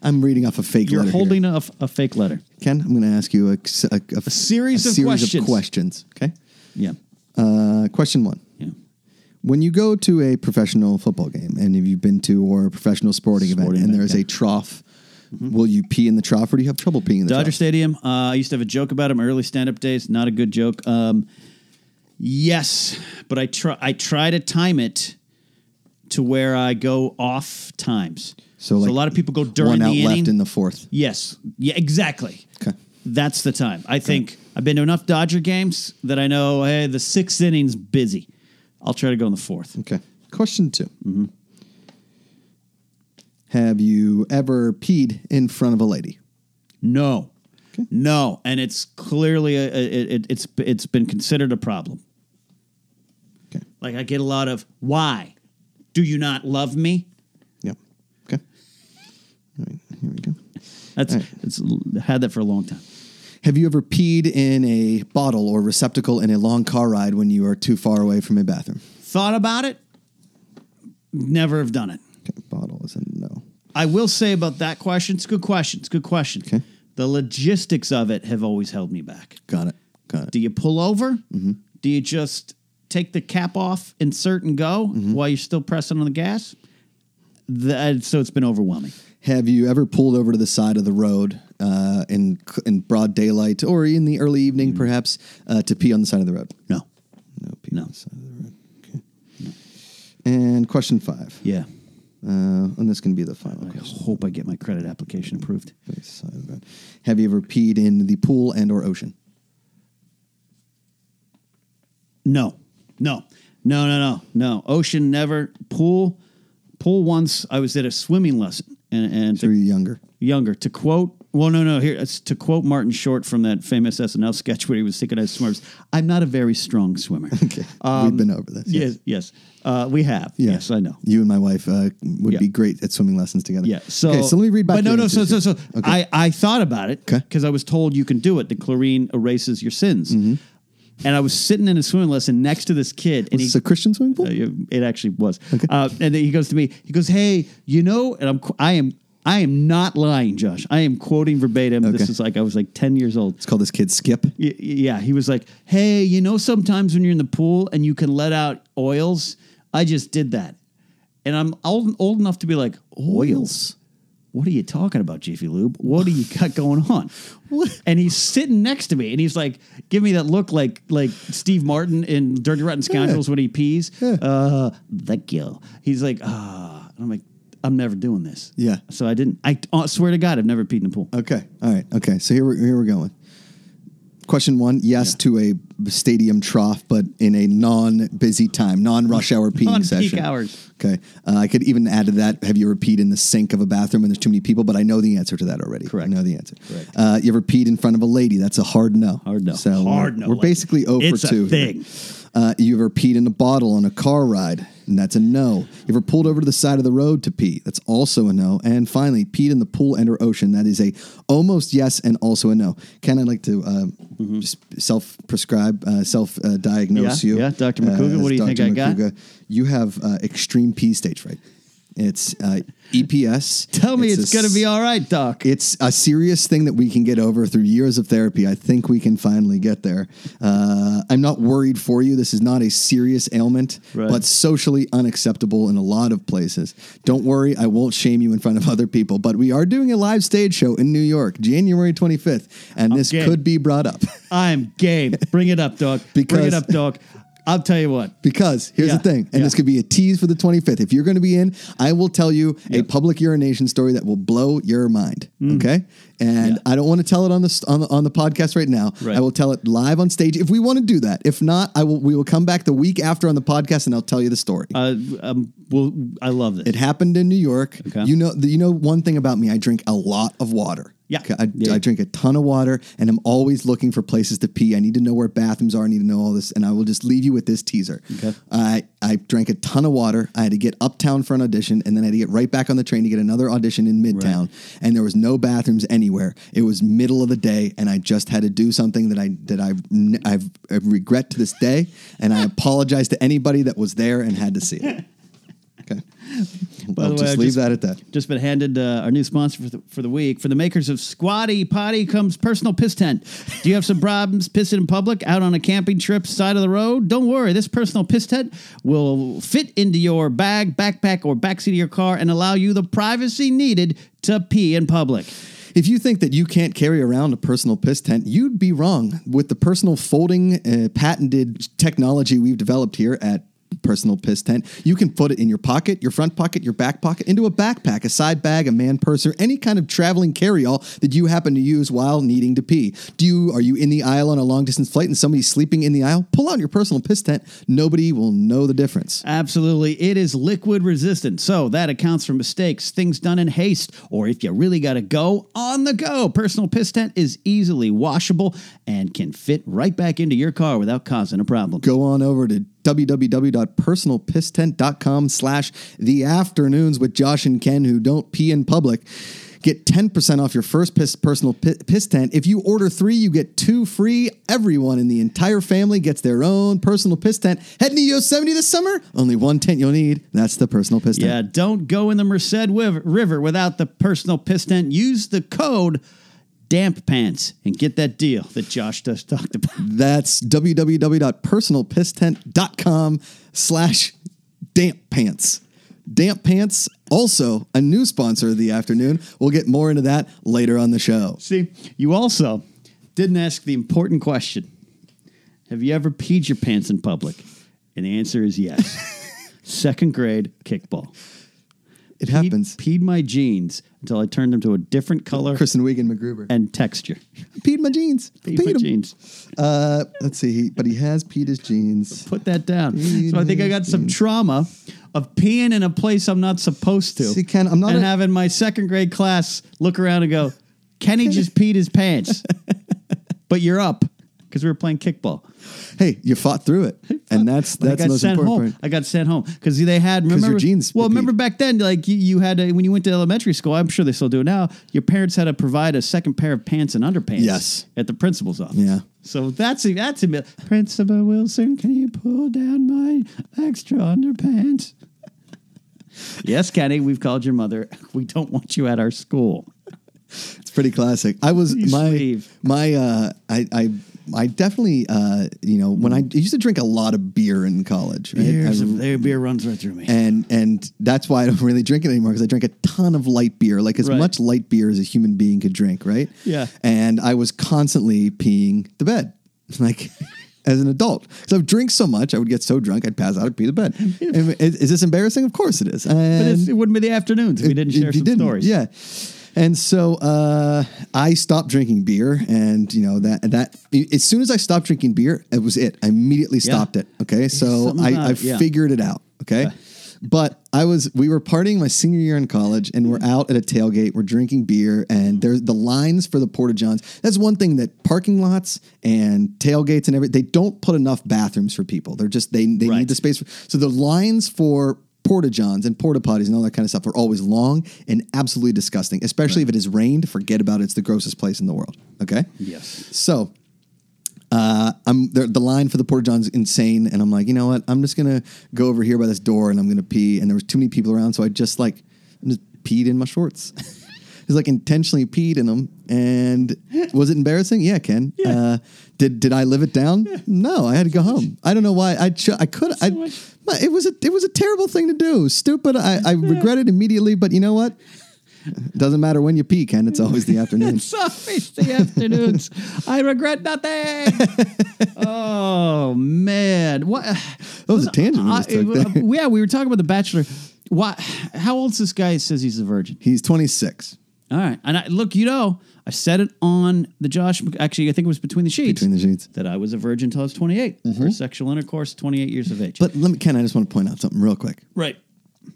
I'm reading off a fake letter. You're holding a fake letter, Ken. I'm going to ask you a series of questions. Okay. Yeah. Question 1. Yeah. When you go to a professional football game, and if you've been to or a professional sporting event, and there's a trough. Mm-hmm. Will you pee in the trough, or do you have trouble peeing in the trough? Dodger Stadium. I used to have a joke about it in my early stand-up days. Not a good joke. Yes, but I try to time it to where I go off times. So a lot of people go during the inning. One out left in the 4th. Yes. Yeah, exactly. Okay. That's the time. I think I've been to enough Dodger games that I know, hey, the 6th inning's busy. I'll try to go in the 4th. Okay. Question 2. Mm-hmm. Have you ever peed in front of a lady? No. Okay. No, and it's clearly it's been considered a problem. Okay. Like I get a lot of, why? Do you not love me? Yep. Okay. All right, here we go. It's had that for a long time. Have you ever peed in a bottle or receptacle in a long car ride when you are too far away from a bathroom? Thought about it. Never have done it. Okay, bottle is a no. I will say about that question, it's a good question. Okay. The logistics of it have always held me back. Got it. Do you pull over? Mm-hmm. Do you just take the cap off, insert, and go while you're still pressing on the gas? So it's been overwhelming. Have you ever pulled over to the side of the road in broad daylight or in the early evening, perhaps, to pee on the side of the road? No. No pee on the side of the road. Okay. No. And question 5. Yeah. And this can be the final question. I hope I get my credit application approved. Have you ever peed in the pool and or ocean? No. Ocean never. Pool once. I was at a swimming lesson. And so you're younger. To quote. Well, no. Here, it's to quote Martin Short from that famous SNL sketch where he was synchronized swimmers. I'm not a very strong swimmer. Okay, we've been over this. Yes. We have. Yeah. Yes, I know. You and my wife would be great at swimming lessons together. Yeah. So, okay, so let me read back. But no. So okay. I thought about it because I was told you can do it. The chlorine erases your sins. Mm-hmm. And I was sitting in a swimming lesson next to this kid. Was this a Christian swimming pool? It actually was. Okay. And then he goes to me. He goes, "Hey, you know," and I am not lying, Josh. I am quoting verbatim. Okay. This is I was 10 years old. Let's call this kid Skip. Yeah. He was like, "Hey, you know, sometimes when you're in the pool and you can let out oils, I just did that." And I'm old enough to be like, oils? What are you talking about, Jiffy Lube? What do you got going on? What? And he's sitting next to me, and he's like, give me that look like Steve Martin in Dirty Rotten Scoundrels when he pees. Yeah. Thank you. He's like, ah. And I'm like, I'm never doing this. Yeah. So I didn't. I swear to God, I've never peed in a pool. Okay. All right. Okay. So here we're going. Question one, to a stadium trough, but in a non-busy time, non-rush hour peeing session. Non-peak hours. Okay. I could even add to that, have you ever peed in the sink of a bathroom when there's too many people? But I know the answer to that already. Correct. Correct. You ever peed in front of a lady? That's a hard no. So we're basically 0 for 2. It's a thing. Here. You ever peed in a bottle on a car ride? And that's a no. You ever pulled over to the side of the road to pee? That's also a no. And finally, peed in the pool and or ocean. That is a almost yes and also a no. Ken, I'd like to just self-prescribe, self-diagnose you. Yeah, Dr. Macuga, what do you think I got? You have extreme pee stage fright. It's EPS. Tell me it's going to be all right, Doc. It's a serious thing that we can get over through years of therapy. I think we can finally get there. I'm not worried for you. This is not a serious ailment, but socially unacceptable in a lot of places. Don't worry. I won't shame you in front of other people, but we are doing a live stage show in New York, January 25th, and this could be brought up. I'm game. Bring it up, Doc. Bring it up, Doc. I'll tell you what. Because here's the thing, and this could be a tease for the 25th. If you're going to be in, I will tell you a public urination story that will blow your mind. Okay, and I don't want to tell it on the podcast right now. Right. I will tell it live on stage if we want to do that. If not, we will come back the week after on the podcast and I'll tell you the story. I love this. It happened in New York. Okay. You know one thing about me. I drink a lot of water. Yeah. I drink a ton of water, and I'm always looking for places to pee. I need to know where bathrooms are. I need to know all this, and I will just leave you with this teaser. Okay. I drank a ton of water. I had to get uptown for an audition, and then I had to get right back on the train to get another audition in Midtown, and there was no bathrooms anywhere. It was middle of the day, and I just had to do something that I regret to this day, and I apologize to anybody that was there and had to see it. Okay. I'll just leave that at that. Just been handed our new sponsor for the week. For the makers of Squatty Potty comes Personal Piss Tent. Do you have some problems pissing in public, out on a camping trip, side of the road? Don't worry. This Personal Piss Tent will fit into your bag, backpack, or backseat of your car and allow you the privacy needed to pee in public. If you think that you can't carry around a personal piss tent, you'd be wrong. With the personal folding patented technology we've developed here at Personal Piss Tent, you can put it in your pocket, your front pocket, your back pocket, into a backpack, a side bag, a man purse, or any kind of traveling carry-all that you happen to use while needing to pee. Are you in the aisle on a long-distance flight and somebody's sleeping in the aisle? Pull out your Personal Piss Tent. Nobody will know the difference. Absolutely. It is liquid resistant, so that accounts for mistakes, things done in haste, or if you really got to go, on the go. Personal Piss Tent is easily washable and can fit right back into your car without causing a problem. Go on over to www.personalpisstent.com/theafternoons with Josh and Ken, who don't pee in public. Get 10% off your first personal piss tent. If you order 3, you get 2 free. Everyone in the entire family gets their own personal piss tent. Heading to Yosemite this summer? Only one tent you'll need. That's the personal piss tent. Yeah, don't go in the Merced River without the personal piss tent. Use the code Damp Pants and get that deal that Josh just talked about. That's www.personalpisstent.com/damp pants. Damp Pants, also a new sponsor of the afternoon. We'll get more into that later on the show. See, you also didn't ask the important question. Have you ever peed your pants in public? And the answer is yes. Second grade kickball. It happens. Peed my jeans until I turned them to a different color. Kristen Wiig and MacGruber. And texture. Peed my jeans. Peed my jeans. Let's see. He has peed his jeans. Put that down. So I think I got some trauma of peeing in a place I'm not supposed to. See, Ken, I'm not. And having my second grade class look around and go, Kenny just peed his pants. But you're up. Because we were playing kickball. Hey, you fought through it, and that's the most important part. I got sent home because they had your jeans. Well, remember back then, like you had when you went to elementary school. I'm sure they still do now. Your parents had to provide a second pair of pants and underpants. Yes, at the principal's office. Yeah. So that's Principal Wilson, can you pull down my extra underpants? Yes, Kenny, we've called your mother. We don't want you at our school. It's pretty classic. I was I definitely, when I used to drink a lot of beer in college, right? Beer runs right through me. And that's why I don't really drink it anymore, because I drank a ton of light beer, like as much light beer as a human being could drink, right? Yeah. And I was constantly peeing the bed, like as an adult. So I would drink so much, I would get so drunk, I'd pass out and pee the bed. Is this embarrassing? Of course it is. But it wouldn't be the afternoons if we didn't share some stories. Yeah. And so I stopped drinking beer, and that as soon as I stopped drinking beer, it was it. I immediately stopped it. Okay, so I figured it out. Okay, but we were partying my senior year in college, and we're out at a tailgate. We're drinking beer, and there's the lines for the porta-johns. That's one thing that parking lots and tailgates and everything, they don't put enough bathrooms for people. They're just they need the space. So the lines for porta-johns and porta potties and all that kind of stuff are always long and absolutely disgusting, especially if it has rained. Forget about it. It's the grossest place in the world. Okay. Yes. So the line for the porta-john's insane. And I'm like, you know what? I'm just going to go over here by this door and I'm going to pee. And there was too many people around. So I just peed in my shorts. It was intentionally peed in them. And was it embarrassing? Yeah, Ken. Yeah. Did I live it down? Yeah. No, I had to go home. I don't know why. It was a terrible thing to do. Stupid. I regret it immediately, but you know what? It doesn't matter when you pee, Ken. It's always the afternoon. It's always the afternoons. I regret nothing. Oh, man. What? That was a tangent. We were talking about The Bachelor. Why? How old is this guy who says he's a virgin? He's 26. All right. And I said it on the Josh. Actually, I think it was Between the Sheets. That I was a virgin until I was 28. Mm-hmm. First sexual intercourse, 28 years of age. But Ken, I just want to point out something real quick. Right.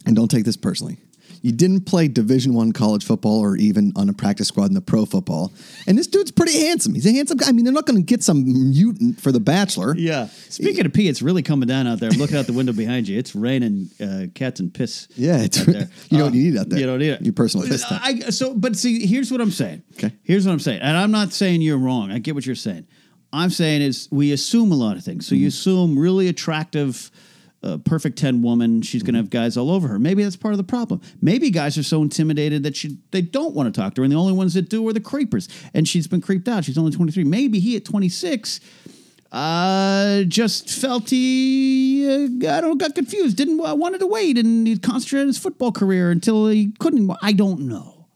And don't take this personally. You didn't play Division I college football or even on a practice squad in the pro football. And this dude's pretty handsome. He's a handsome guy. I mean, they're not going to get some mutant for The Bachelor. Yeah. Speaking of pee, it's really coming down out there. I'm looking out the window behind you. It's raining cats and piss. Yeah. There. You don't need it out there. You don't need it. Your personal piss time. Here's what I'm saying. Okay. Here's what I'm saying. And I'm not saying you're wrong. I get what you're saying. I'm saying is we assume a lot of things. So you assume really attractive, perfect 10 woman, she's going to have guys all over her. Maybe that's part of the problem. Maybe guys are so intimidated that they don't want to talk to her, and the only ones that do are the creepers. And she's been creeped out. She's only 23. Maybe he at 26 just felt got confused, wanted to wait, and he concentrated on his football career until he couldn't. I don't know.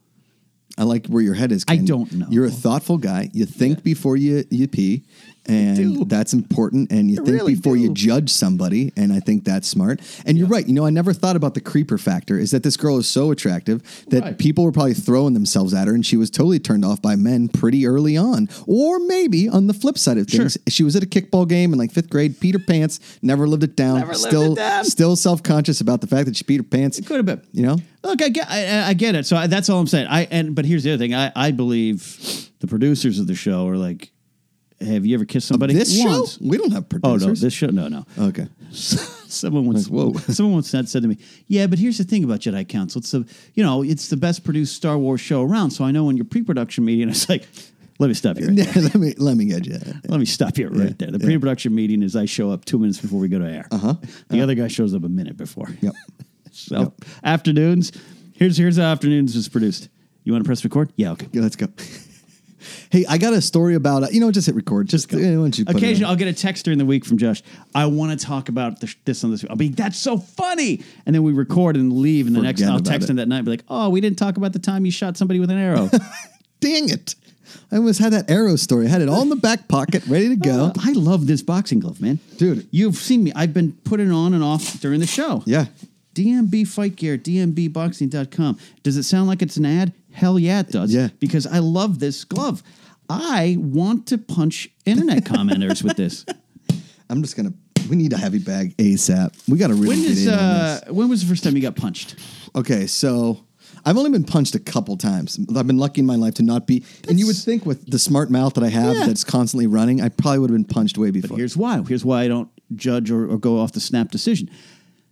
I like where your head is, Ken. I don't know. You're a thoughtful guy. You think before you pee. And that's important. And you think really before you judge somebody. And I think that's smart. And you're right. I never thought about the creeper factor, is that this girl is so attractive that people were probably throwing themselves at her. And she was totally turned off by men pretty early on. Or maybe on the flip side of things, she was at a kickball game in fifth grade, peed her pants, never lived it down. Still self-conscious about the fact that she peed her pants. It could have been, Look, I get it. So that's all I'm saying. But here's the other thing. I believe the producers of the show are like, have you ever kissed somebody? This once. Show? We don't have producers. Oh, no, this show? No. Okay. Someone once said to me, yeah, but here's the thing about Jedi Council. It's it's the best produced Star Wars show around, so I know in your pre-production meeting, it's like, let me stop you right there. let me get you. Let me stop you right there. The pre-production meeting is I show up 2 minutes before we go to air. Uh-huh. The other guy shows up a minute before. Yep. So afternoons, here's how afternoons is produced. You want to press record? Yeah, okay. Yeah, let's go. Hey, I got a story about just hit record. Just go. Occasionally, I'll get a text during the week from Josh. I want to talk about this on this. I'll be that's so funny, and then we record and leave, and the next I'll text him that night. And be like, oh, we didn't talk about the time you shot somebody with an arrow. Dang it! I almost had that arrow story. I had it all in the back pocket, ready to go. I love this boxing glove, man, dude. You've seen me. I've been putting on and off during the show. Yeah. DMB Fight Gear, dmbboxing.com. Does it sound like it's an ad? Hell yeah, it does. Yeah. Because I love this glove. I want to punch internet commenters with this. I'm just going to... We need a heavy bag ASAP. We got to really get in on this. When was the first time you got punched? Okay, so... I've only been punched a couple times. I've been lucky in my life to not be... And you would think with the smart mouth that I have that's constantly running, I probably would have been punched way before. But here's why. Here's why I don't judge or go off the snap decision.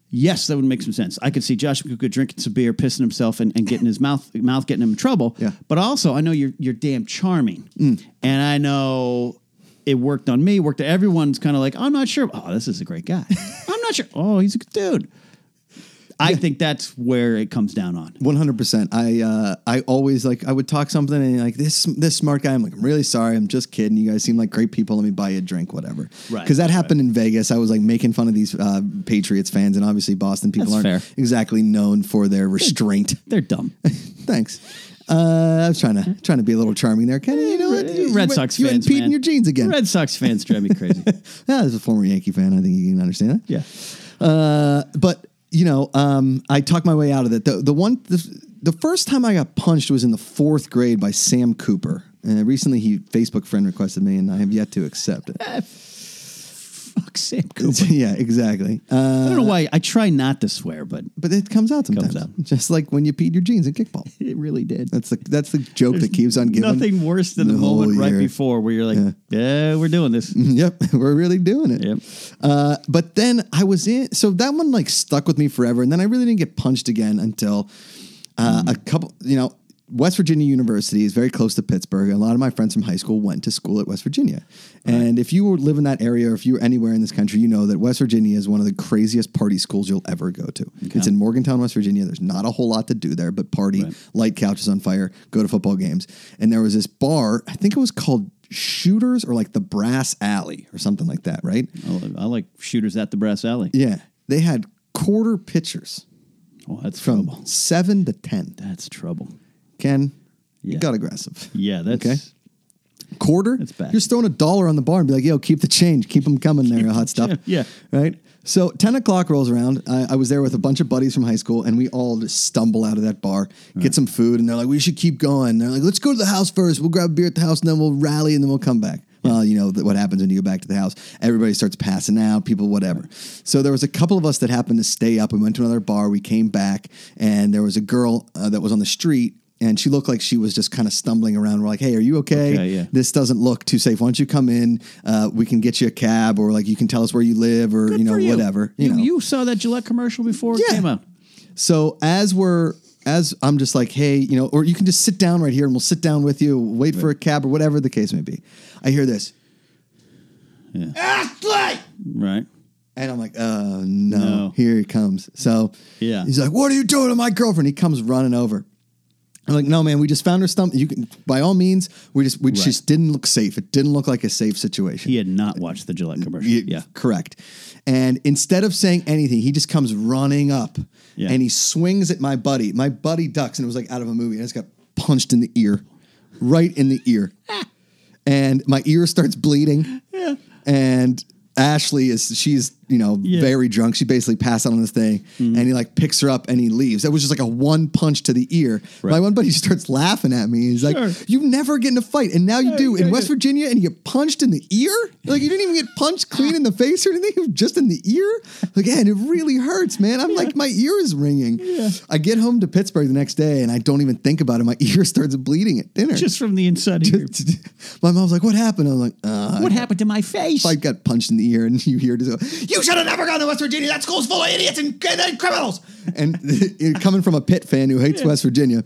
Yes, that would make some sense. I could see Josh Macuga drinking some beer, pissing himself, and getting his mouth getting him in trouble. Yeah. But also, I know you're damn charming. Mm. And I know... It worked on me, worked on everyone's kind of like, I'm not sure. Oh, this is a great guy. I'm not sure. Oh, he's a good dude. I think that's where it comes down on. 100%. I always like, I would talk something and like this smart guy, I'm like, I'm really sorry. I'm just kidding. You guys seem like great people. Let me buy you a drink, whatever. Right. Cause that happened in Vegas. I was like making fun of these Patriots fans, and obviously Boston people aren't exactly known for their restraint. They're dumb. Thanks. I was trying to be a little charming there. Kind of, you know, Red Sox fans, you peed in your jeans again. Red Sox fans drive me crazy. Yeah, as a former Yankee fan, I think you can understand that. Yeah, but you know, I talked my way out of it. The first time I got punched was in the 4th grade by Sam Cooper. Recently, he Facebook friend requested me, and I have yet to accept it. Fuck Sam Cooper. Yeah, exactly. I don't know why I try not to swear, but it comes out sometimes. Comes out. Just like when you peed your jeans in kickball. It really did. That's the joke that keeps on giving. Nothing worse than the moment right before where you're like, yeah, we're doing this. Yep, we're really doing it. Yep. But then I was in, so that one like stuck with me forever, and then I really didn't get punched again until a couple, you know, West Virginia University is very close to Pittsburgh. A lot of my friends from high school went to school at West Virginia. Right. And if you live in that area or if you're anywhere in this country, you know that West Virginia is one of the craziest party schools you'll ever go to. Okay. It's in Morgantown, West Virginia. There's not a whole lot to do there but party, light couches on fire, go to football games. And there was this bar, I think it was called Shooters or like the Brass Alley or something like that, right? I like Shooters at the Brass Alley. Yeah. They had quarter pitchers. Oh, that's from trouble. 7 to 10. That's trouble. Ken, you got aggressive. Yeah, that's... Okay? Quarter? That's bad. You're just throwing $1 on the bar and be like, yo, keep the change. Keep them coming there, hot stuff. Yeah. Right? So 10 o'clock rolls around. I was there with a bunch of buddies from high school, and we all just stumble out of that bar, get some food, and they're like, we should keep going. They're like, let's go to the house first. We'll grab a beer at the house, and then we'll rally, and then we'll come back. Well, you know what happens when you go back to the house. Everybody starts passing out, people, whatever. So there was a couple of us that happened to stay up. We went to another bar. We came back, and there was a girl that was on the street. And she looked like she was just kind of stumbling around. We're like, hey, are you okay? This doesn't look too safe. Why don't you come in? We can get you a cab, or like you can tell us where you live, or whatever. You saw that Gillette commercial before it came out. So as I'm just like, hey, you know, or you can just sit down right here and we'll sit down with you, wait for a cab or whatever the case may be. I hear this. Yeah. Ashley! Right. And I'm like, oh, no, here he comes. So he's like, what are you doing to my girlfriend? He comes running over. I'm like, no, man, we just found her stump. You can, by all means, she just didn't look safe. It didn't look like a safe situation. He had not watched the Gillette commercial. Yeah. Correct. And instead of saying anything, he just comes running up and he swings at my buddy. My buddy ducks, and it was like out of a movie. I just got punched in the ear, right in the ear. And my ear starts bleeding. Yeah. And Ashley she's very drunk. She basically passed out on this thing, and he like picks her up and he leaves. That was just like a one punch to the ear. Right. My one buddy starts laughing at me. He's like, "You never get in a fight, and now you do in West Virginia, and you get punched in the ear. Like you didn't even get punched clean in the face or anything, just in the ear. Like, and it really hurts, man. I'm like, my ear is ringing. Yeah. I get home to Pittsburgh the next day, and I don't even think about it. My ear starts bleeding at dinner, just from the inside ear. My mom's like, "What happened?" I was like, "What happened to my face?" I got punched in the ear, and you hear it go, "You should have never gone to West Virginia. That school's full of idiots and criminals." And coming from a Pitt fan who hates West Virginia.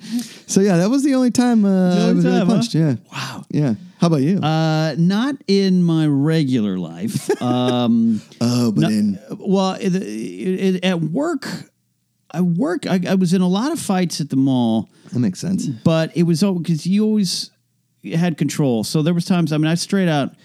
So, yeah, that was the only time I was really punched. Huh? Yeah. Wow. Yeah. How about you? Not in my regular life. At work, I was in a lot of fights at the mall. That makes sense. But it was because you always had control. So there was times, I mean, I straight out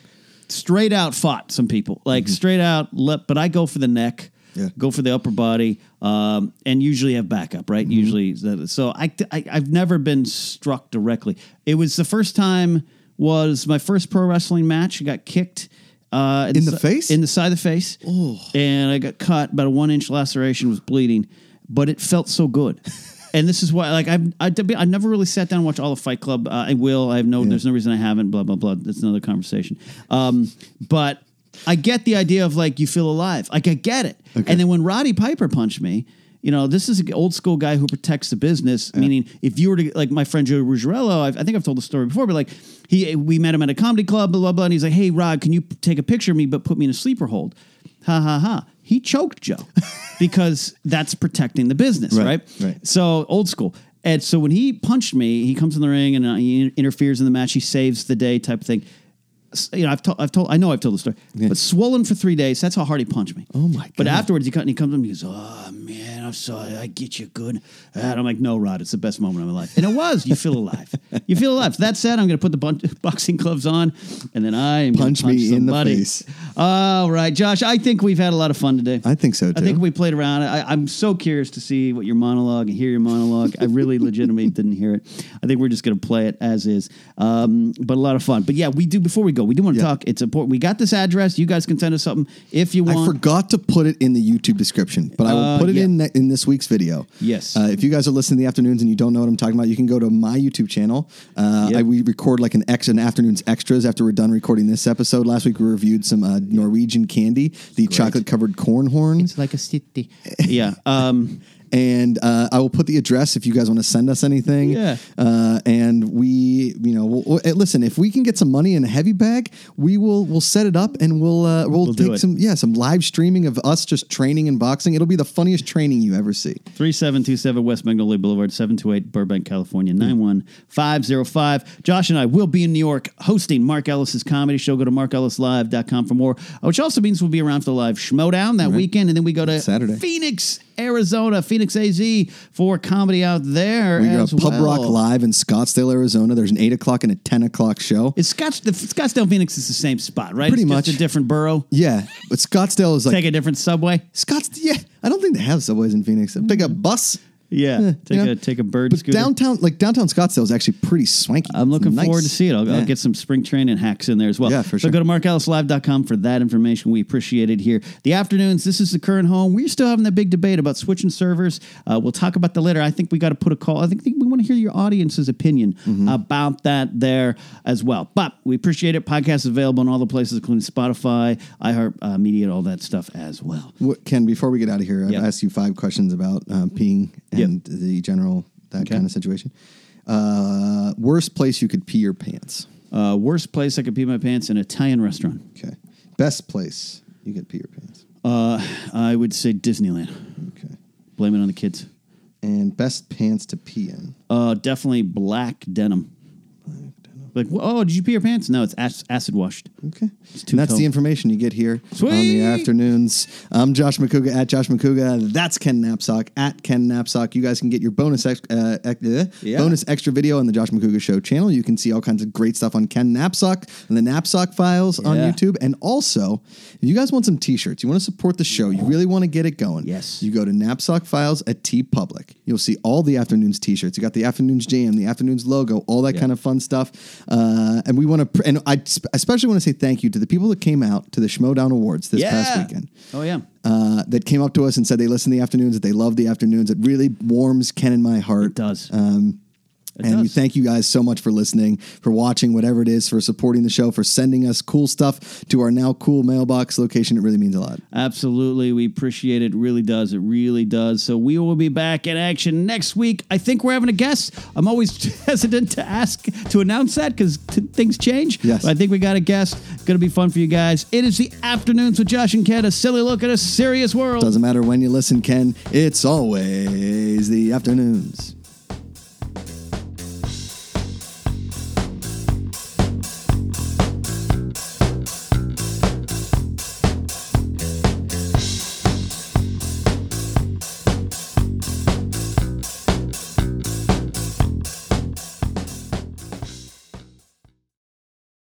fought some people, like straight out left, but I go for the neck, go for the upper body, and usually have backup, right? Usually. So I've never been struck directly. It was the first time was my first pro wrestling match. I got kicked in the face, in the side of the face. Oh. And I got cut, about a 1-inch laceration, was bleeding. but it felt so good. And this is why, like, I never really sat down and watched all of Fight Club. I will. I have no. Yeah. There's no reason I haven't. Blah blah blah. That's another conversation. But I get the idea of like you feel alive. Like I get it. Okay. And then when Roddy Piper punched me, you know, this is an old school guy who protects the business. Yeah. Meaning, if you were to like my friend Joe Ruggiero, I think I've told the story before, but like we met him at a comedy club, blah blah blah, and he's like, "Hey Rod, can you take a picture of me but put me in a sleeper hold?" Ha ha ha. He choked Joe because that's protecting the business, right? So old school. And so when he punched me, he comes in the ring and he interferes in the match. He saves the day type of thing. You know, I've told the story, yeah. But swollen for 3 days. That's how hard he punched me. Oh my God! But afterwards, he comes up and he goes, "Oh man, I'm sorry. I get you good." And I'm like, "No, Rod, it's the best moment of my life." And it was. You feel alive. You feel alive. So that said, I'm going to put the boxing gloves on, and then I am punch me somebody in the face. All right, Josh. I think we've had a lot of fun today. I think so too. I think we played around. I'm so curious to see what your monologue and hear your monologue. I really legitimately didn't hear it. I think we're just going to play it as is. But a lot of fun. But yeah, we do. Before we go, we do want to talk. It's important. We got this address. You guys can send us something if you want. I forgot to put it in the YouTube description, but I will put it in this week's video. Yes. If you guys are listening in the afternoons and you don't know what I'm talking about, you can go to my YouTube channel. We record like an afternoon's extras after we're done recording this episode. Last week we reviewed some Norwegian candy, the chocolate covered corn horn. It's like a city. Yeah. And I will put the address if you guys want to send us anything. Yeah. And we, you know, we'll, listen, if we can get some money in a heavy bag, we'll set it up and we'll take some live streaming of us just training and boxing. It'll be the funniest training you ever see. 3727 West Magnolia Boulevard, 728 Burbank, California, 91505. Josh and I will be in New York hosting Mark Ellis's comedy show. Go to markellislive.com for more, which also means we'll be around for the live Schmodown that weekend. And then we go to Saturday. Phoenix, Arizona, Phoenix AZ for comedy out there. We got Pub Rock Live in Scottsdale, Arizona. There's an 8 o'clock and a 10 o'clock show. Is Scottsdale, Phoenix is the same spot, right? Pretty much. Just a different borough. Yeah, but Scottsdale is like take a different subway. Yeah, I don't think they have subways in Phoenix. Take a bus. Yeah, take a bird scooter. Downtown Scottsdale is actually pretty swanky. I'm looking forward to see it. I'll get some spring training hacks in there as well. Yeah, for sure. So go to markellislive.com for that information. We appreciate it here. The afternoons, this is the current home. We're still having that big debate about switching servers. We'll talk about that later. I think we got to put a call. I think we want to hear your audience's opinion about that there as well. But we appreciate it. Podcast is available in all the places, including Spotify, iHeart Media, and all that stuff as well. Ken, before we get out of here, I've asked you 5 questions about peeing and the general, kind of situation. Worst place you could pee your pants? Worst place I could pee my pants, an Italian restaurant. Okay. Best place you could pee your pants? I would say Disneyland. Okay. Blame it on the kids. And best pants to pee in? Definitely black denim. Like, oh, did you pee your pants? No, it's acid washed. Okay. And that's the information you get here on the afternoons. I'm Josh Macuga at Josh Macuga. That's Ken Knapsack at Ken Knapsack. You guys can get your bonus extra video on the Josh Macuga Show channel. You can see all kinds of great stuff on Ken Knapsack and the Knapsack Files on YouTube. And also, if you guys want some t-shirts, you want to support the show, you really want to get it going. Yes. You go to Knapsack Files at TeePublic. You'll see all the afternoons t-shirts. You got the afternoons jam, the afternoons logo, all that kind of fun stuff. And we want to, I especially want to say thank you to the people that came out to the Schmodown Awards this past weekend. Oh yeah. That came up to us and said they listen to the afternoons, that they love the afternoons. It really warms Ken and my heart. It does. We thank you guys so much for listening, for watching, whatever it is, for supporting the show, for sending us cool stuff to our now cool mailbox location. It really means a lot. Absolutely. We appreciate it. It really does. It really does. So we will be back in action next week. I think we're having a guest. I'm always hesitant to announce that because things change. Yes. But I think we got a guest. It's going to be fun for you guys. It is the afternoons with Josh and Ken, a silly look at a serious world. Doesn't matter when you listen, Ken. It's always the afternoons.